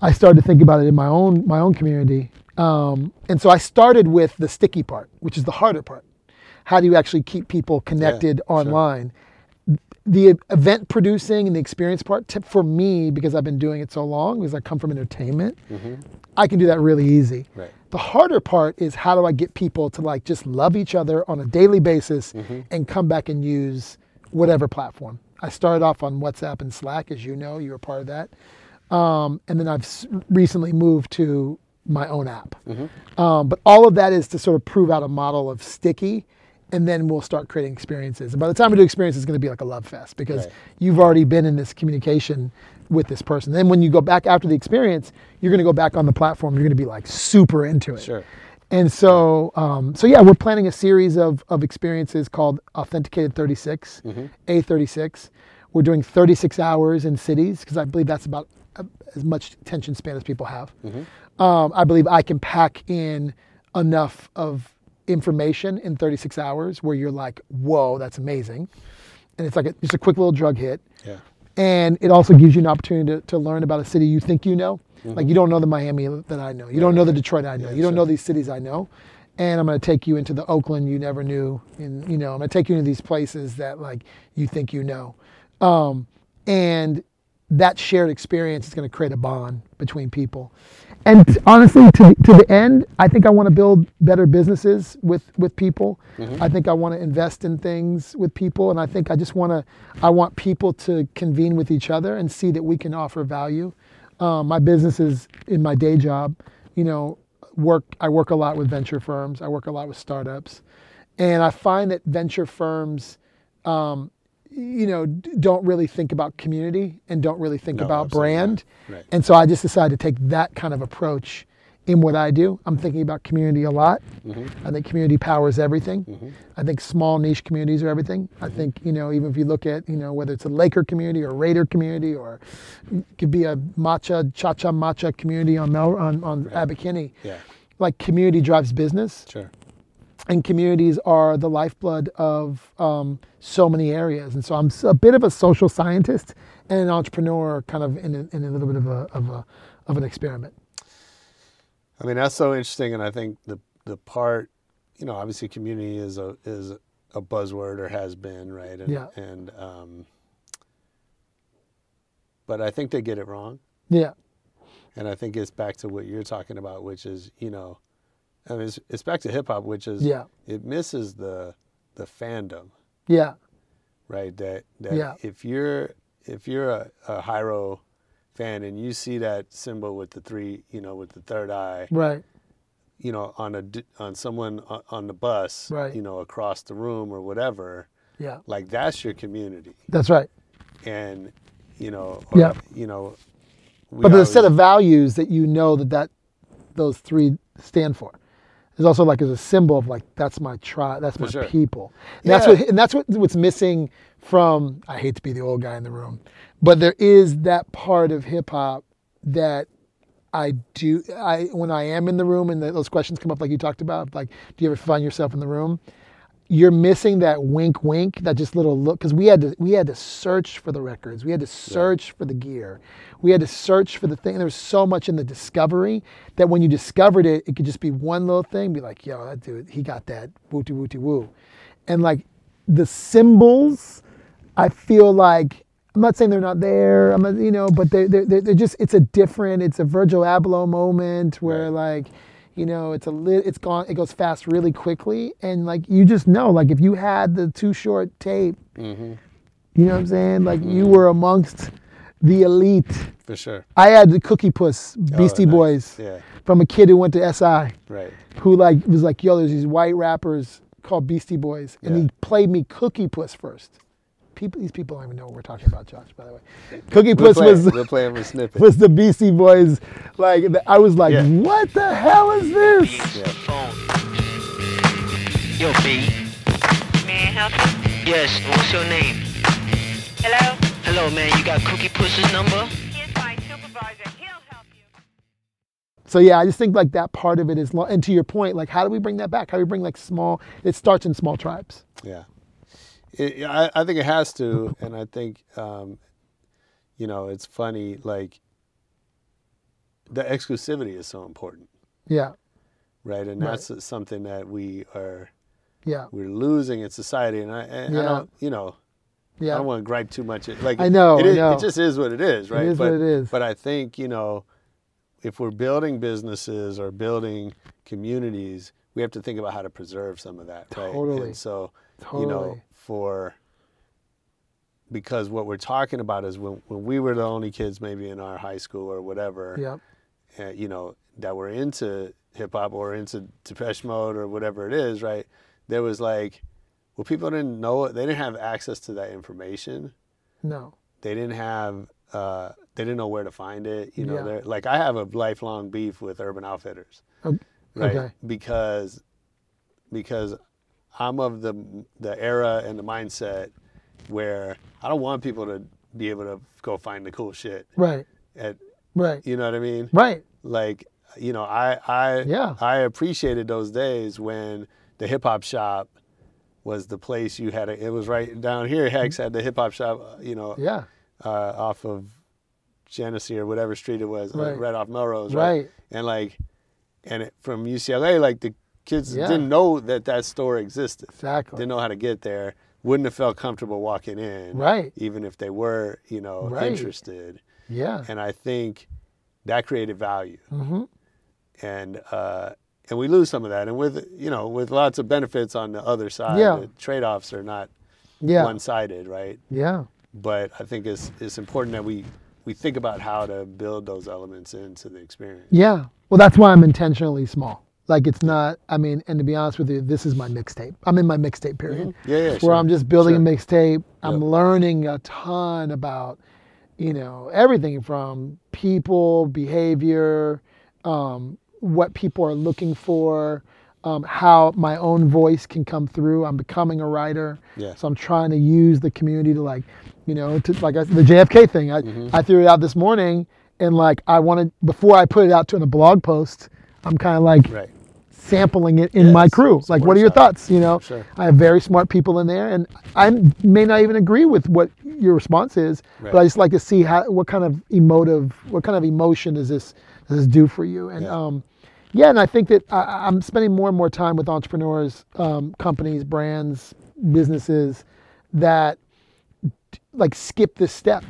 I started to think about it in my own community. And so I started with the sticky part, which is the harder part. How do you actually keep people connected online? Sure. The event producing and the experience part, for me, because I've been doing it so long, because I come from entertainment, I can do that really easy. Right. The harder part is how do I get people to just love each other on a daily basis and come back and use whatever platform. I started off on WhatsApp and Slack, as you know, you were part of that. And then I've recently moved to my own app. But all of that is to sort of prove out a model of sticky. And then we'll start creating experiences. And by the time we do experiences, it's going to be like a love fest because you've already been in this communication with this person. Then when you go back after the experience, you're going to go back on the platform. You're going to be super into it. Sure. And so, we're planning a series of experiences called Authenticated 36, A36. We're doing 36 hours in cities because I believe that's about as much attention span as people have. I believe I can pack in enough of information in 36 hours where you're whoa, that's amazing. And it's just a quick little drug hit. Yeah. And it also gives you an opportunity to learn about a city you think you know. You don't know the Miami that I know. You don't know the Detroit I know. You don't know these cities I know. And I'm going to take you into the Oakland you never knew. And, I'm going to take you into these places that you think you know. And that shared experience is going to create a bond between people. And honestly, to the end, I think I want to build better businesses with people. I think I want to invest in things with people. And I think I want people to convene with each other and see that we can offer value. My business is in my day job, I work a lot with venture firms. I work a lot with startups. And I find that venture firms, don't really think about community and don't really think about brand. Right. And so I just decided to take that kind of approach in what I do. I'm thinking about community a lot. I think community powers everything. I think small niche communities are everything. I think, even if you look at, whether it's a Laker community or a Raider community or it could be a matcha community on Abercrombie. Yeah. Community drives business. Sure. And communities are the lifeblood of so many areas. And so I'm a bit of a social scientist and an entrepreneur kind of in a little bit of an experiment. I mean, that's so interesting. And I think the part, obviously community is a buzzword or has been, right? And, yeah. And, but I think they get it wrong. Yeah. And I think it's back to what you're talking about, which is, I mean, it's back to hip hop, which is it misses the fandom. Yeah. Right. That if you're a Hyro fan and you see that symbol with the three, with the third eye. Right. you know, on someone on the bus, right, you know, across the room or whatever. Yeah. Like, that's your community. That's right. And, you know, or, yeah, you know. But there's a set of values that you know that those three stand for. There's also like, there's a symbol of like, that's my tribe, that's my people. And yeah, that's what's missing from, I hate to be the old guy in the room, but there is that part of hip hop that when I am in the room and those questions come up, like you talked about, like, do you ever find yourself in the room? You're missing that wink, wink, that just little look, because we had to search for the records, we had to search for the gear, we had to search for the thing. There was so much in the discovery that when you discovered it, it could just be one little thing, be like, yo, that dude, he got that wooty wooty woo, and like the symbols, I feel like, I'm not saying they're not there, I'm not, you know, but they're just, it's a Virgil Abloh moment where like, you know, it's gone. It goes fast really quickly, and like you just know, like if you had the Too Short tape, mm-hmm, you know what I'm saying? Like, mm-hmm, you were amongst the elite for sure. I had the Cookie Puss, Beastie Boys, yeah, from a kid who went to SI, right? Who like was like, yo, there's these white rappers called Beastie Boys, and he played me Cookie Puss first. These people don't even know what we're talking about, Josh, by the way. Cookie Puss was the Beastie Boys. Like, I was like, what the hell is this? Yeah. Yo, B. May I help you? Yes, what's your name? Hello? Hello, man, you got Cookie Puss's number? Here's my supervisor. He'll help you. So, yeah, I just think, like, that part of it is... And to your point, like, how do we bring that back? How do we bring, like, small... It starts in small tribes. Yeah. I think it has to, and I think, you know, it's funny, like, the exclusivity is so important. Yeah. Right? And that's something that we're losing in society, and I don't, you know, I don't want to gripe too much. Like, I know. It just is what it is, right? It is what it is. But I think, you know, if we're building businesses or building communities, we have to think about how to preserve some of that, right? Totally. And so, you know, because what we're talking about is when we were the only kids maybe in our high school or whatever, you know, that were into hip hop or into Depeche Mode or whatever it is, right? There was like, well, people didn't know it. They didn't have access to that information. No. They didn't have, they didn't know where to find it. You know, like I have a lifelong beef with Urban Outfitters, right? Okay. Because I'm of the era and the mindset where I don't want people to be able to go find the cool shit. Right. You know what I mean? Right. Like, you know, I appreciated those days when the hip hop shop was the place you had it was right down here. Hex had the hip hop shop, you know, off of Genesee or whatever street it was, right, like right off Melrose. Right. And like, from UCLA, like the kids didn't know that store existed. Exactly. Didn't know how to get there. Wouldn't have felt comfortable walking in. Right. Even if they were, you know, interested. Yeah. And I think that created value. Mm-hmm. And we lose some of that. And with lots of benefits on the other side, the trade-offs are not one-sided, right? Yeah. But I think it's important that we think about how to build those elements into the experience. Yeah. Well, that's why I'm intentionally small. Like, it's not, I mean, and to be honest with you, this is my mixtape. I'm in my mixtape period. Mm-hmm. Yeah, where I'm just building a mixtape. I'm learning a ton about, you know, everything from people, behavior, what people are looking for, how my own voice can come through. I'm becoming a writer. Yeah. So I'm trying to use the community to, like, you know, the JFK thing. I threw it out this morning, and, like, I wanted, before I put it out to in a blog post, I'm kind of like sampling it in my crew. Like, what are your thoughts? You know, sure. I have very smart people in there, and I may not even agree with what your response is, but I just like to see what kind of emotion does this do for you? And and I think that I'm spending more and more time with entrepreneurs, companies, brands, businesses that like skip this step.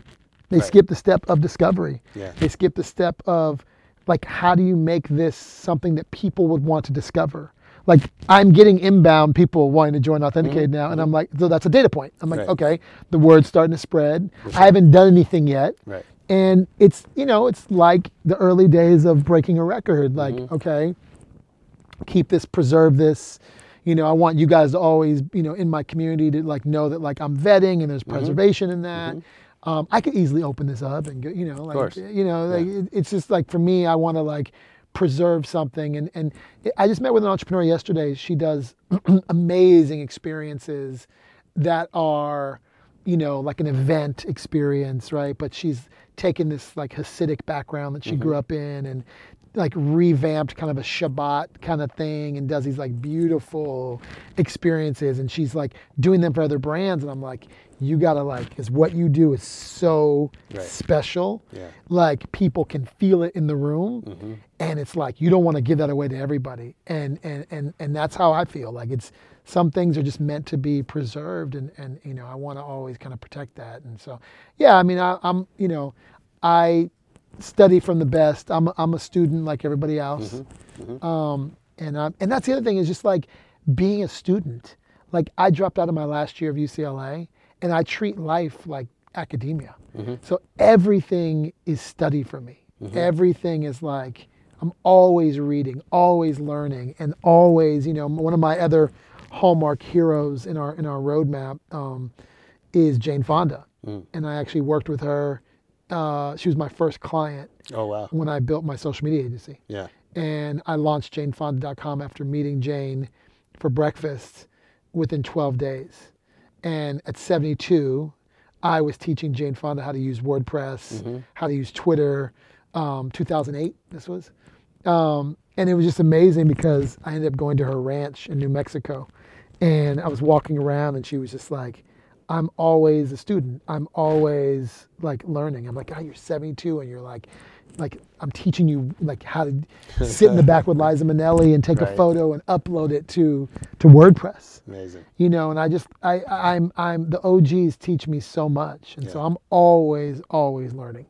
They skip the step of discovery. Yeah. They skip the step of, like, how do you make this something that people would want to discover? Like, I'm getting inbound people wanting to join Authenticated now, and I'm like, so that's a data point. I'm like, okay, the word's starting to spread. I haven't done anything yet. Right. And it's, you know, it's like the early days of breaking a record. Like, okay, keep this, preserve this. You know, I want you guys to always, you know, in my community to like know that like I'm vetting and there's preservation in that. I could easily open this up and go, you know, like, you know, like, it's just like for me, I want to like preserve something. And I just met with an entrepreneur yesterday. She does amazing experiences that are, you know, like an event experience, right? But she's taken this like Hasidic background that she grew up in and like revamped kind of a Shabbat kind of thing and does these like beautiful experiences, and she's like doing them for other brands, and I'm like, you gotta like, because what you do is so special, like people can feel it in the room, and it's like you don't want to give that away to everybody, and that's how I feel. Like it's, some things are just meant to be preserved, and you know, I want to always kind of protect that, and so yeah, I mean, I'm you know, I study from the best. I'm a student like everybody else, and that's the other thing is just like being a student. Like I dropped out of my last year of UCLA, and I treat life like academia. So everything is study for me. Everything is like I'm always reading, always learning, and always, you know, one of my other hallmark heroes in our roadmap is Jane Fonda, and I actually worked with her. She was my first client when I built my social media agency. And I launched JaneFonda.com after meeting Jane for breakfast within 12 days. And at 72, I was teaching Jane Fonda how to use WordPress, how to use Twitter, 2008 this was. And it was just amazing because I ended up going to her ranch in New Mexico. And I was walking around and she was just like, I'm always a student. I'm always like learning. I'm like, oh, you're 72 and you're like I'm teaching you like how to sit in the back with Liza Minnelli and take a photo and upload it to WordPress. Amazing. You know, and I just, I'm the OGs teach me so much. And so I'm always learning.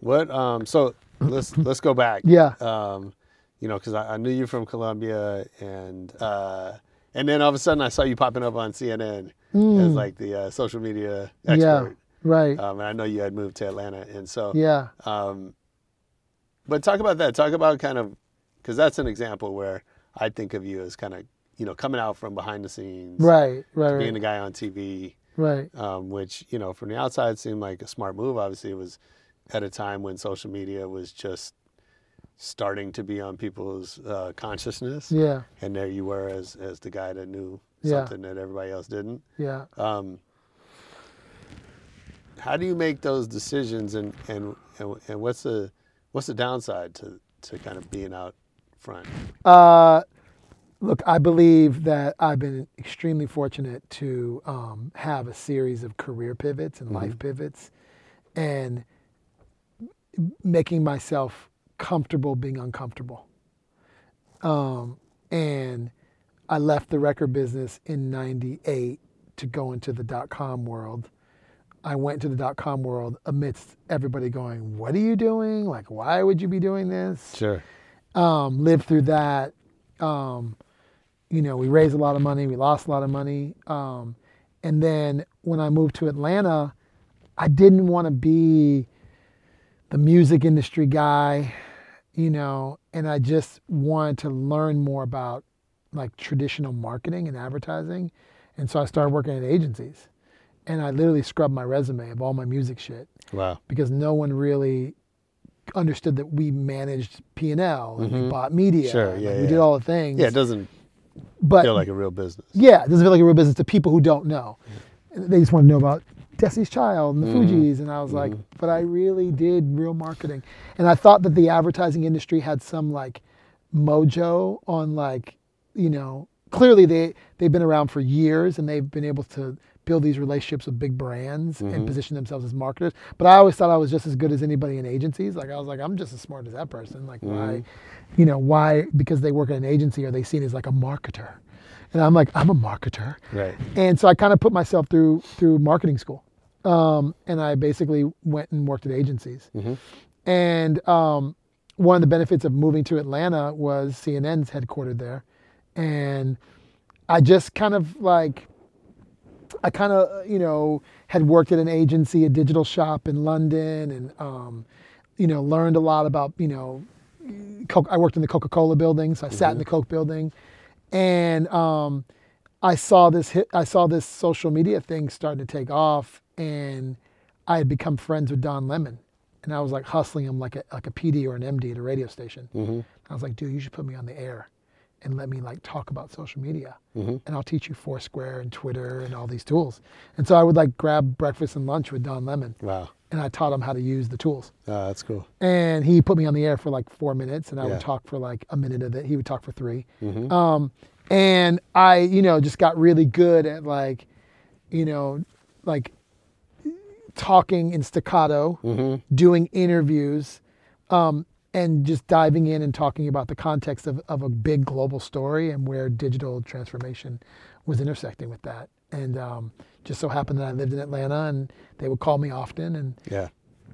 What, so let's go back. You know, cause I knew you from Columbia and then all of a sudden I saw you popping up on CNN as like the social media expert. And I know you had moved to Atlanta. And so, but talk about that. Talk about kind of, because that's an example where I think of you as kind of, you know, coming out from behind the scenes. Being the guy on TV. Which, you know, from the outside seemed like a smart move. Obviously, it was at a time when social media was just starting to be on people's consciousness. And there you were as the guy that knew something that everybody else didn't. How do you make those decisions and what's the downside to kind of being out front? Look, I believe that I've been extremely fortunate to have a series of career pivots and life pivots, and making myself comfortable being uncomfortable. And I left the record business in 98 to go into the dot-com world. I went to the dot-com world amidst everybody going, what are you doing? Like, why would you be doing this? Lived through that. You know, we raised a lot of money. We lost a lot of money. And then when I moved to Atlanta, I didn't want to be the music industry guy, you know, and I just wanted to learn more about like traditional marketing and advertising. And so I started working at agencies, and I literally scrubbed my resume of all my music shit. Wow. Because no one really understood that we managed P&L and we bought media. We did all the things. It doesn't feel like a real business. It doesn't feel like a real business to people who don't know. They just want to know about Destiny's Child and the Fugees, and I was like, but I really did real marketing. And I thought that the advertising industry had some like mojo on like, you know, clearly they've been around for years and they've been able to build these relationships with big brands and position themselves as marketers. But I always thought I was just as good as anybody in agencies. Like I was like, I'm just as smart as that person. Like why, you know, why, because they work at an agency, are they seen as like a marketer? And I'm like, I'm a marketer. And so I kind of put myself through marketing school. And I basically went and worked at agencies. And one of the benefits of moving to Atlanta was CNN's headquartered there. And I just kind of like, I kind of, you know, had worked at an agency, a digital shop in London, and, you know, learned a lot about, you know, I worked in the Coca-Cola building, so I sat in the Coke building, and I saw this social media thing starting to take off, and I had become friends with Don Lemon, and I was like hustling him like a PD or an MD at a radio station. I was like, dude, you should put me on the air and let me like talk about social media, and I'll teach you Foursquare and Twitter and all these tools. And so I would like grab breakfast and lunch with Don Lemon. Wow. And I taught him how to use the tools. Oh, that's cool. And he put me on the air for like 4 minutes, and I would talk for like a minute of it. He would talk for 3. And I, just got really good at like talking in staccato, doing interviews, and just diving in and talking about the context of a big global story and where digital transformation was intersecting with that. And just so happened that I lived in Atlanta, and they would call me often, and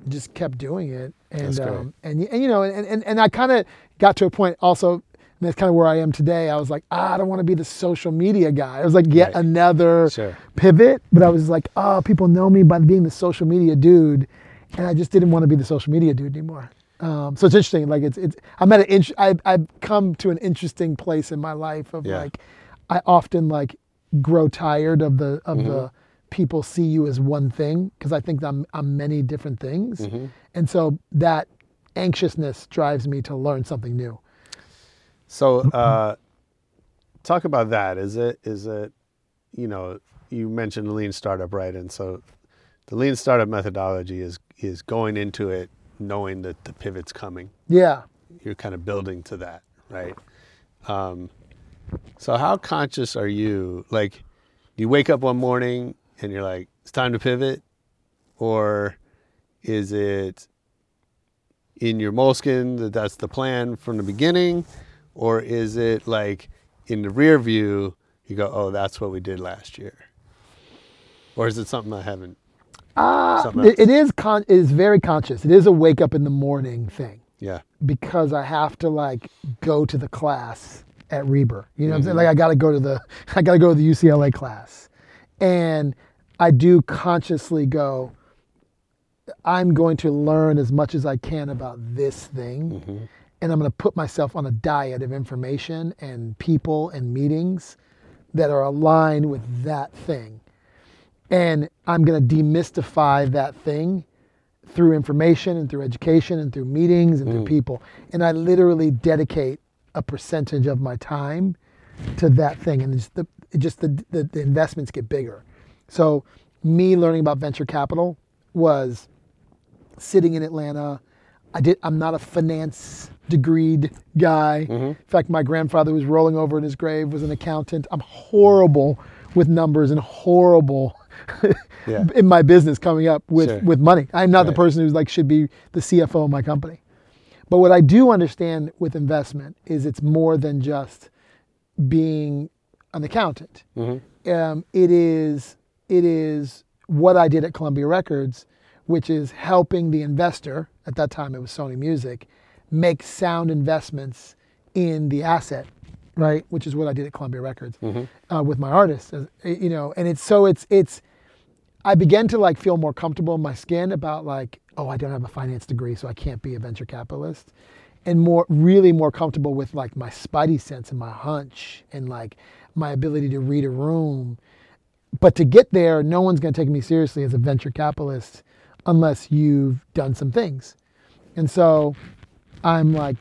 just kept doing it. And and I kind of got to a point also, and that's kind of where I am today. I was like, I don't want to be the social media guy. It was like yet another pivot, but I was like, people know me by being the social media dude, and I just didn't want to be the social media dude anymore. So it's interesting. Like it's I've come to an interesting place in my life of like, I often like grow tired of the people see you as one thing, because I think I'm many different things, and so that anxiousness drives me to learn something new. So talk about that. Is it you mentioned the lean startup, right? And so the lean startup methodology is going into it knowing that the pivot's coming. Yeah. You're kind of building to that, right? So how conscious are you? Like, do you wake up one morning and you're like, it's time to pivot? Or is it in your moleskin that's the plan from the beginning? Or is it like in the rear view, you go, oh, that's what we did last year? Or is it something I haven't? It is very conscious. It is a wake up in the morning thing. Yeah. Because I have to like go to the class at Reber. You know what I'm saying? Like I gotta go to the UCLA class. And I do consciously go, I'm going to learn as much as I can about this thing. And I'm gonna put myself on a diet of information and people and meetings that are aligned with that thing. And I'm going to demystify that thing through information and through education and through meetings and through people. And I literally dedicate a percentage of my time to that thing. And the investments get bigger. So me learning about venture capital was sitting in Atlanta. I'm not a finance degreed guy. In fact, my grandfather, who was rolling over in his grave, was an accountant. I'm horrible with numbers and horrible in my business coming up with money. I'm not the person who's like should be the CFO of my company. But what I do understand with investment is it's more than just being an accountant. It is what I did at Columbia Records, which is helping the investor, at that time it was Sony Music, make sound investments in the asset. Right, which is what I did at Columbia Records with my artists, and I began to like feel more comfortable in my skin about like, oh, I don't have a finance degree, so I can't be a venture capitalist, and more comfortable with like my spidey sense and my hunch and like my ability to read a room. But to get there, no one's going to take me seriously as a venture capitalist unless you've done some things, and so I'm like,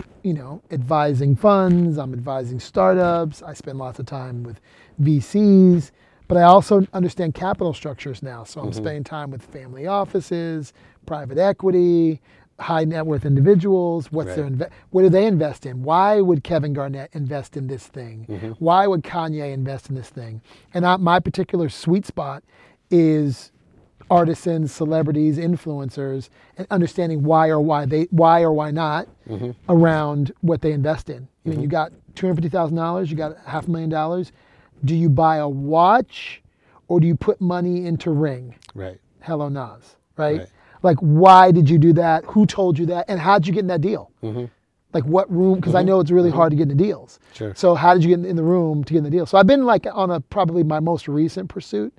advising funds, I'm advising startups, I spend lots of time with VCs, but I also understand capital structures now. So I'm spending time with family offices, private equity, high net worth individuals. What do they invest in? Why would Kevin Garnett invest in this thing? Why would Kanye invest in this thing? And my particular sweet spot is artisans, celebrities, influencers, and understanding why or why not around what they invest in. I mean, you got $250,000, you got $500,000. Do you buy a watch or do you put money into Ring? Right. Hello Nas, right? Like, why did you do that? Who told you that? And how'd you get in that deal? Like what room? Because I know it's really hard to get into deals. Sure. So how did you get in the room to get in the deal? So I've been like on probably my most recent pursuit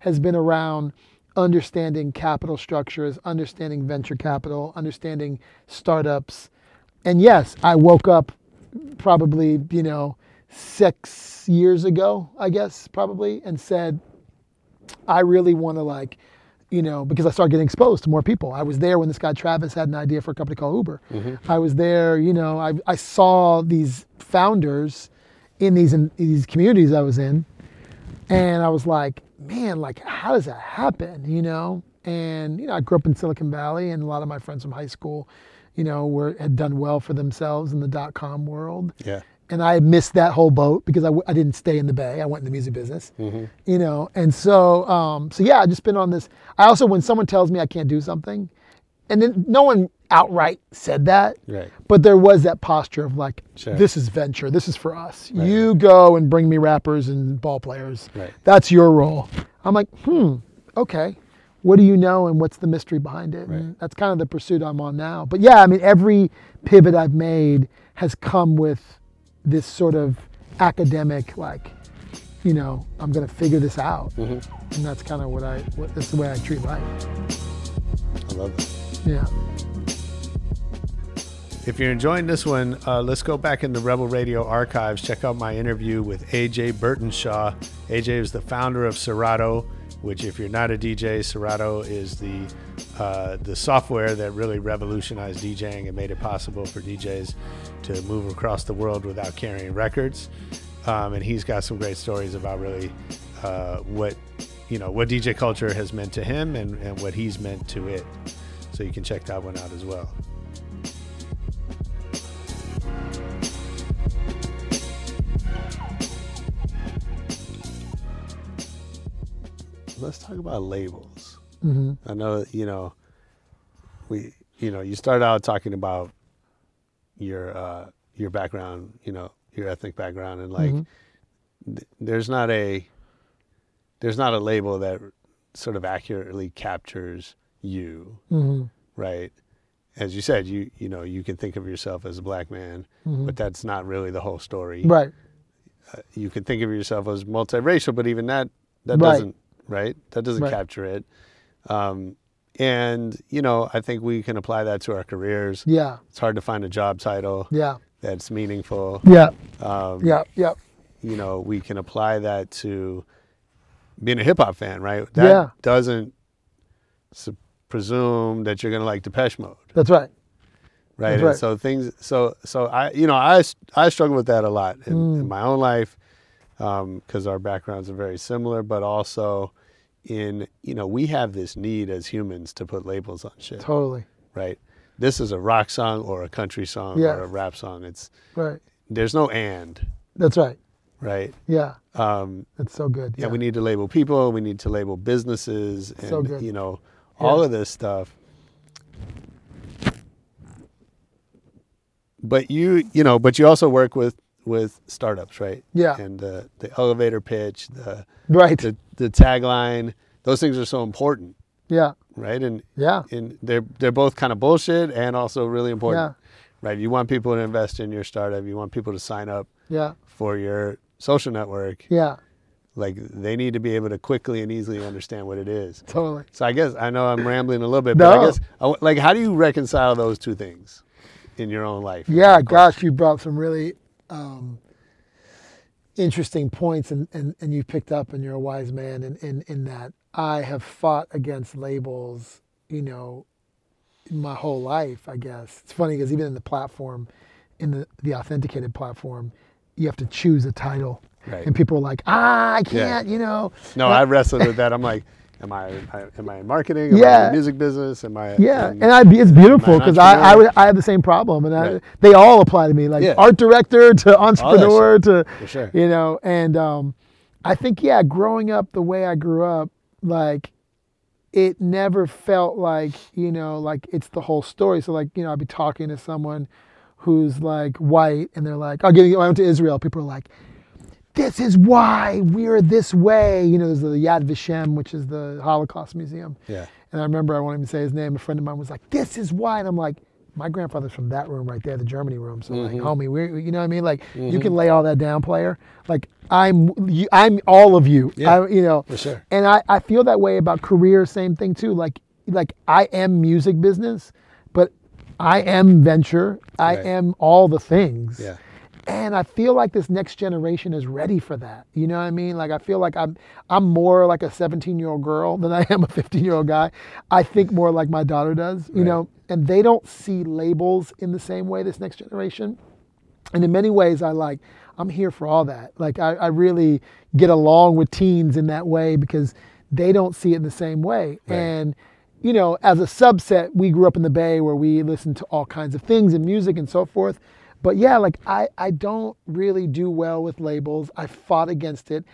has been around understanding capital structures, understanding venture capital, understanding startups, And yes, I woke up probably, 6 years ago, I guess, probably, and said, I really want to because I started getting exposed to more people. I was there when this guy Travis had an idea for a company called Uber. Mm-hmm. I was there, I saw these founders in these communities I was in, and I was like, man, how does that happen, And, I grew up in Silicon Valley, and a lot of my friends from high school, had done well for themselves in the .com world. Yeah. And I missed that whole boat because I didn't stay in the Bay. I went in the music business, mm-hmm. And so, I've just been on this. I also, when someone tells me I can't do something, and then no one outright said that, right. But there was that posture of sure. This is venture. This is for us. Right. You go and bring me rappers and ball players. Right. That's your role. I'm like, okay. What do you know, and what's the mystery behind it? Right. And that's kind of the pursuit I'm on now. But yeah, every pivot I've made has come with this sort of academic, I'm gonna figure this out. Mm-hmm. And that's kind of that's the way I treat life. I love it. Yeah. If you're enjoying this one, let's go back in the Rebel Radio archives, check out my interview with AJ Burtonshaw. AJ was the founder of Serato, which, if you're not a DJ, Serato is the software that really revolutionized DJing and made it possible for DJs to move across the world without carrying records. And he's got some great stories about really what DJ culture has meant to him and what he's meant to it. So you can check that one out as well. Let's talk about labels. Mm-hmm. I know, you start out talking about your background, your ethnic background, and mm-hmm. there's not a label that sort of accurately captures you, mm-hmm. right? As you said, you can think of yourself as a black man, mm-hmm. but that's not really the whole story, right? You can think of yourself as multiracial, but even that right. doesn't. Right? That doesn't right. capture it. And, I think we can apply that to our careers. Yeah. It's hard to find a job title yeah. that's meaningful. Yeah. Yeah. We can apply that to being a hip hop fan, right? That yeah. doesn't presume that you're going to like Depeche Mode. That's right. Right. That's right. And so I struggle with that a lot in my own life. Because our backgrounds are very similar, but also we have this need as humans to put labels on shit. Totally. Right? This is a rock song or a country song yeah. or a rap song. It's right. There's no and. That's right. Right? Yeah. That's so good. Yeah, we need to label people. We need to label businesses. And, so good. All yeah. of this stuff. But you also work with startups, right? Yeah. And the elevator pitch, right. the tagline, those things are so important. Yeah. Right? And yeah. And they're both kind of bullshit and also really important. Yeah. Right? You want people to invest in your startup. You want people to sign up yeah. for your social network. Yeah. They need to be able to quickly and easily understand what it is. Totally. So I guess, I know I'm rambling a little bit, but I guess, how do you reconcile those two things in your own life? Yeah, gosh, you brought some really... interesting points and you picked up, and you're a wise man in that. I have fought against labels, my whole life, I guess. It's funny because even in the platform, in the authenticated platform, you have to choose a title. Right. And people are like, I can't, yeah. No, I wrestled with that. I'm like, am I in marketing? Am yeah. I in the music business? Am I? Yeah, it's beautiful because I have the same problem, and right. They all apply to me, yeah. art director to entrepreneur to, for sure. And I think growing up the way I grew up, it never felt like it's the whole story. So I'd be talking to someone who's white, and they're like, I went to Israel. People are like, this is why we're this way. There's the Yad Vashem, which is the Holocaust Museum. Yeah. And I remember, I won't even say his name, a friend of mine was like, this is why. And I'm like, my grandfather's from that room right there, the Germany room. So mm-hmm. Homie, we're, you know what I mean? Mm-hmm. You can lay all that down, player. I'm all of you, yeah, For sure. And I feel that way about career, same thing too. I am music business, but I am venture. I am all the things. Yeah. And I feel like this next generation is ready for that. You know what I mean? Like, I feel like I'm more like a 17-year-old girl than I am a 15-year-old guy. I think more like my daughter does, you know, and they don't see labels in the same way, this next generation. And in many ways, I'm here for all that. Like, I really get along with teens in that way because they don't see it in the same way. Right. And, you know, as a subset, we grew up in the Bay where we listened to all kinds of things and music and so forth. But yeah, like I don't really do well with labels. I fought against it.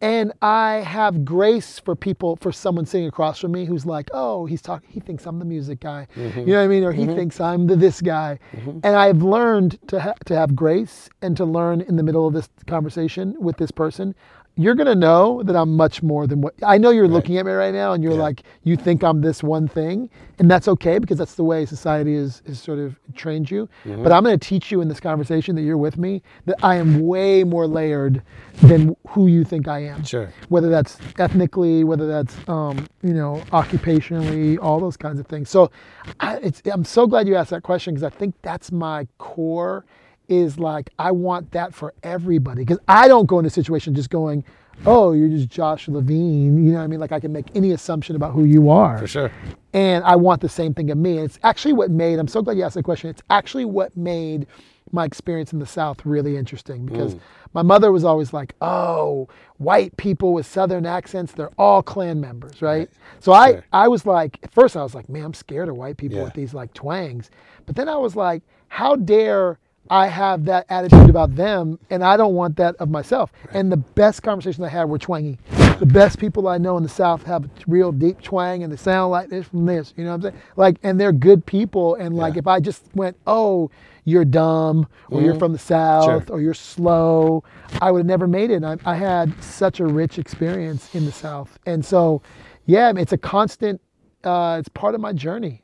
And I have grace for people, for someone sitting across from me who's like, oh, he thinks I'm the music guy. Mm-hmm. You know what I mean? Or he thinks I'm this guy. Mm-hmm. And I've learned to have grace and to learn in the middle of this conversation with this person, you're going to know that I'm much more than what, I know you're looking at me right now and you're like, you think I'm this one thing, and that's okay because that's the way society is sort of trained you. Mm-hmm. But I'm going to teach you in this conversation that you're with me that I am way more layered than who you think I am. Sure. Whether that's ethnically, whether that's, you know, occupationally, all those kinds of things. So I'm so glad you asked that question because I think that's my core is like, I want that for everybody. Because I don't go into a situation just going, oh, you're just Josh Levine. You know what I mean? Like, I can make any assumption about who you are. For sure. And I want the same thing of me. And it's actually what made, I'm so glad you asked that question. It's actually what made my experience in the South really interesting. Because my mother was always like, oh, white people with Southern accents, they're all Klan members, right? So I was like, at first I was like, man, I'm scared of white people with these like twangs. But then I was like, how dare I have that attitude about them, and I don't want that of myself. Right. And the best conversations I had were twangy. The best people I know in the South have a real deep twang, and they sound like this from this. You know what I'm saying? Like, and they're good people. And like, if I just went, oh, you're dumb, or you're from the South, or you're slow, I would have never made it. I had such a rich experience in the South, and so, yeah, it's a constant. It's part of my journey.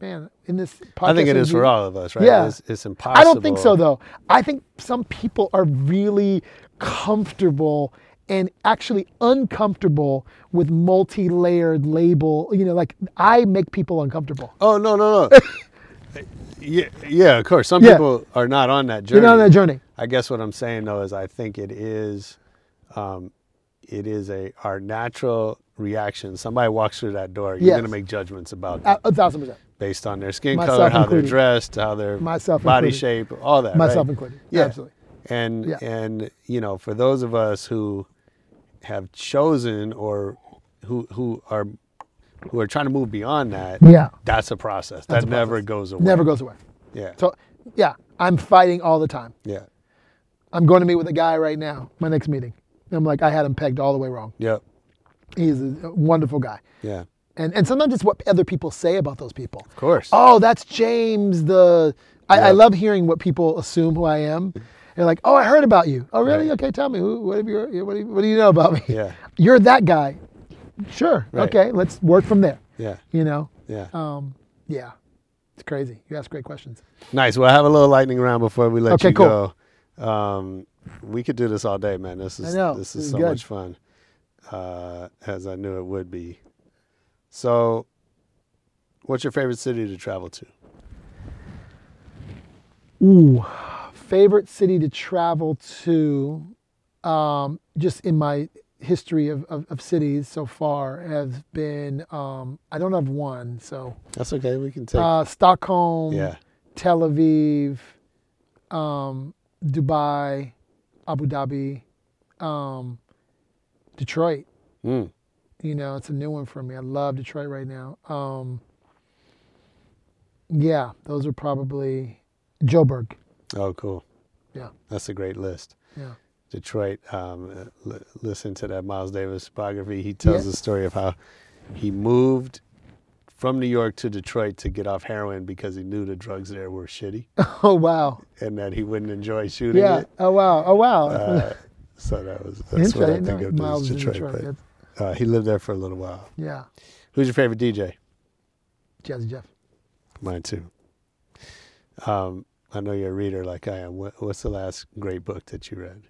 Man, in this podcast. I think it is for all of us, right? Yeah. It's impossible. I don't think so, though. I think some people are really comfortable and actually uncomfortable with multi-layered label. You know, like, I make people uncomfortable. Oh, no. Yeah, of course. Some people are not on that journey. You're not on that journey. I guess what I'm saying, though, is I think it is our natural reaction. Somebody walks through that door, you're going to make judgments about them. 1,000%. Based on their skin color, how they're dressed, how their body shape, all that. Myself included. Yeah, absolutely. And you know, for those of us who have chosen or who are trying to move beyond that, that's a process. That never goes away. Never goes away. Yeah. So I'm fighting all the time. Yeah. I'm going to meet with a guy right now, my next meeting. I'm like, I had him pegged all the way wrong. Yep. He's a wonderful guy. Yeah. And sometimes it's what other people say about those people. Of course. Oh, that's James I love hearing what people assume who I am. They're like, oh, I heard about you. Oh, really? Right. Okay, tell me. What do you know about me? Yeah. You're that guy. Sure. Right. Okay, let's work from there. Yeah. You know? Yeah. Yeah. It's crazy. You ask great questions. Nice. Well, I have a little lightning round before we let you go. Cool. We could do this all day, man. This is so good. Much fun. As I knew it would be. So, what's your favorite city to travel to? Ooh, favorite city to travel to, just in my history of cities so far has been, I don't have one, so. That's okay, we can take. Stockholm, Tel Aviv, Dubai, Abu Dhabi, Detroit. You know, it's a new one for me. I love Detroit right now. Those are probably Joburg. Oh, cool. Yeah. That's a great list. Yeah. Detroit, listen to that Miles Davis biography. He tells the story of how he moved from New York to Detroit to get off heroin because he knew the drugs there were shitty. Oh, wow. And that he wouldn't enjoy shooting it. Yeah. Oh, wow. So that's what I think of as Detroit. But, he lived there for a little while. Yeah. Who's your favorite DJ? Jazzy Jeff. Mine too. I know you're a reader like I am. What's the last great book that you read?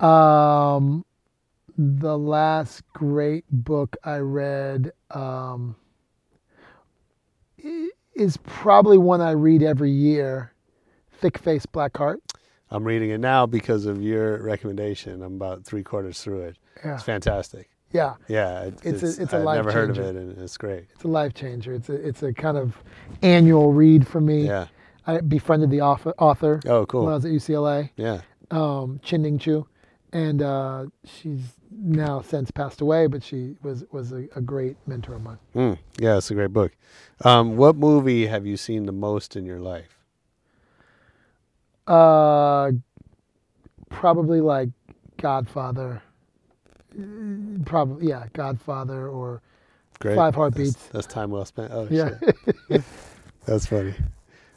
The last great book I read is probably one I read every year, Thick Face Black Heart. I'm reading it now because of your recommendation. I'm about three-quarters through it. Yeah. It's fantastic. Yeah. Yeah. It's a life changer. I've never heard of it, and it's great. It's a life changer. It's a kind of annual read for me. Yeah. I befriended the author. Oh, cool. When I was at UCLA. Yeah. Chin-Ning Chu. And she's now since passed away, but she was a great mentor of mine. Mm. Yeah, it's a great book. What movie have you seen the most in your life? Probably like Godfather. Probably, yeah, Godfather or great. Five Heartbeats. That's time well spent. Oh, yeah. Shit. That's funny.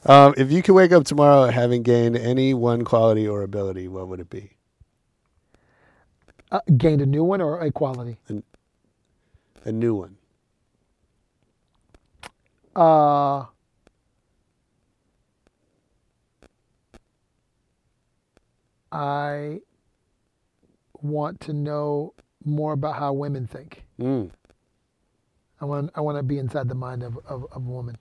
If you could wake up tomorrow having gained any one quality or ability, what would it be? Gained a new one or a quality? A new one. I want to know more about how women think. Mm. I want to be inside the mind of a woman.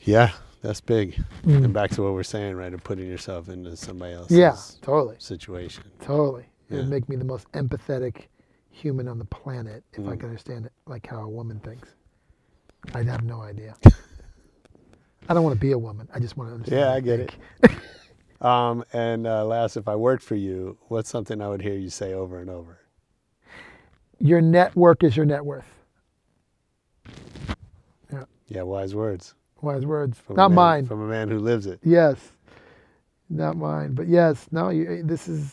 Yeah, that's big. Mm. And back to what we're saying, right? Of putting yourself into somebody else's situation. Totally. It would make me the most empathetic human on the planet if I could understand it, like how a woman thinks. I'd have no idea. I don't want to be a woman. I just want to understand. Yeah, I get it. And last, if I worked for you, what's something I would hear you say over and over? Your network is your net worth. Yeah. Yeah, wise words. Wise words. Not mine. From a man who lives it. Yes. Not mine, but yes. No, this is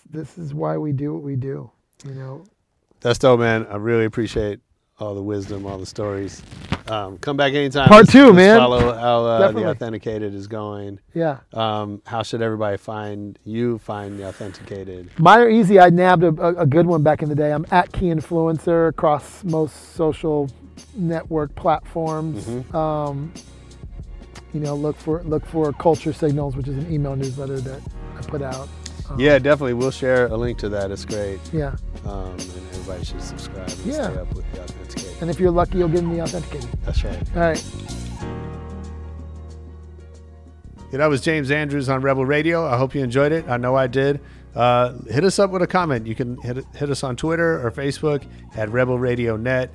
why we do what we do. You know. That's dope, man. I really appreciate all the wisdom, all the stories. Come back anytime. Part two, man. Follow how The Authenticated is going. Yeah. How should everybody find The Authenticated? Mine are easy. I nabbed a good one back in the day. I'm at Key Influencer across most social network platforms. Mm-hmm. You know, look for Culture Signals, which is an email newsletter that I put out. Yeah, definitely. We'll share a link to that. It's great. Yeah. And everybody should subscribe and stay up with The Authenticated. And if you're lucky, you'll get in The Authenticated. That's right. All right. Yeah, that was James Andrews on Rebel Radio. I hope you enjoyed it. I know I did. Hit us up with a comment. You can hit us on Twitter or Facebook at Rebel Radio Net.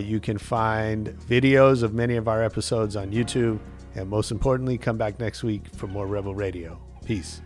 You can find videos of many of our episodes on YouTube. And most importantly, come back next week for more Rebel Radio. Peace.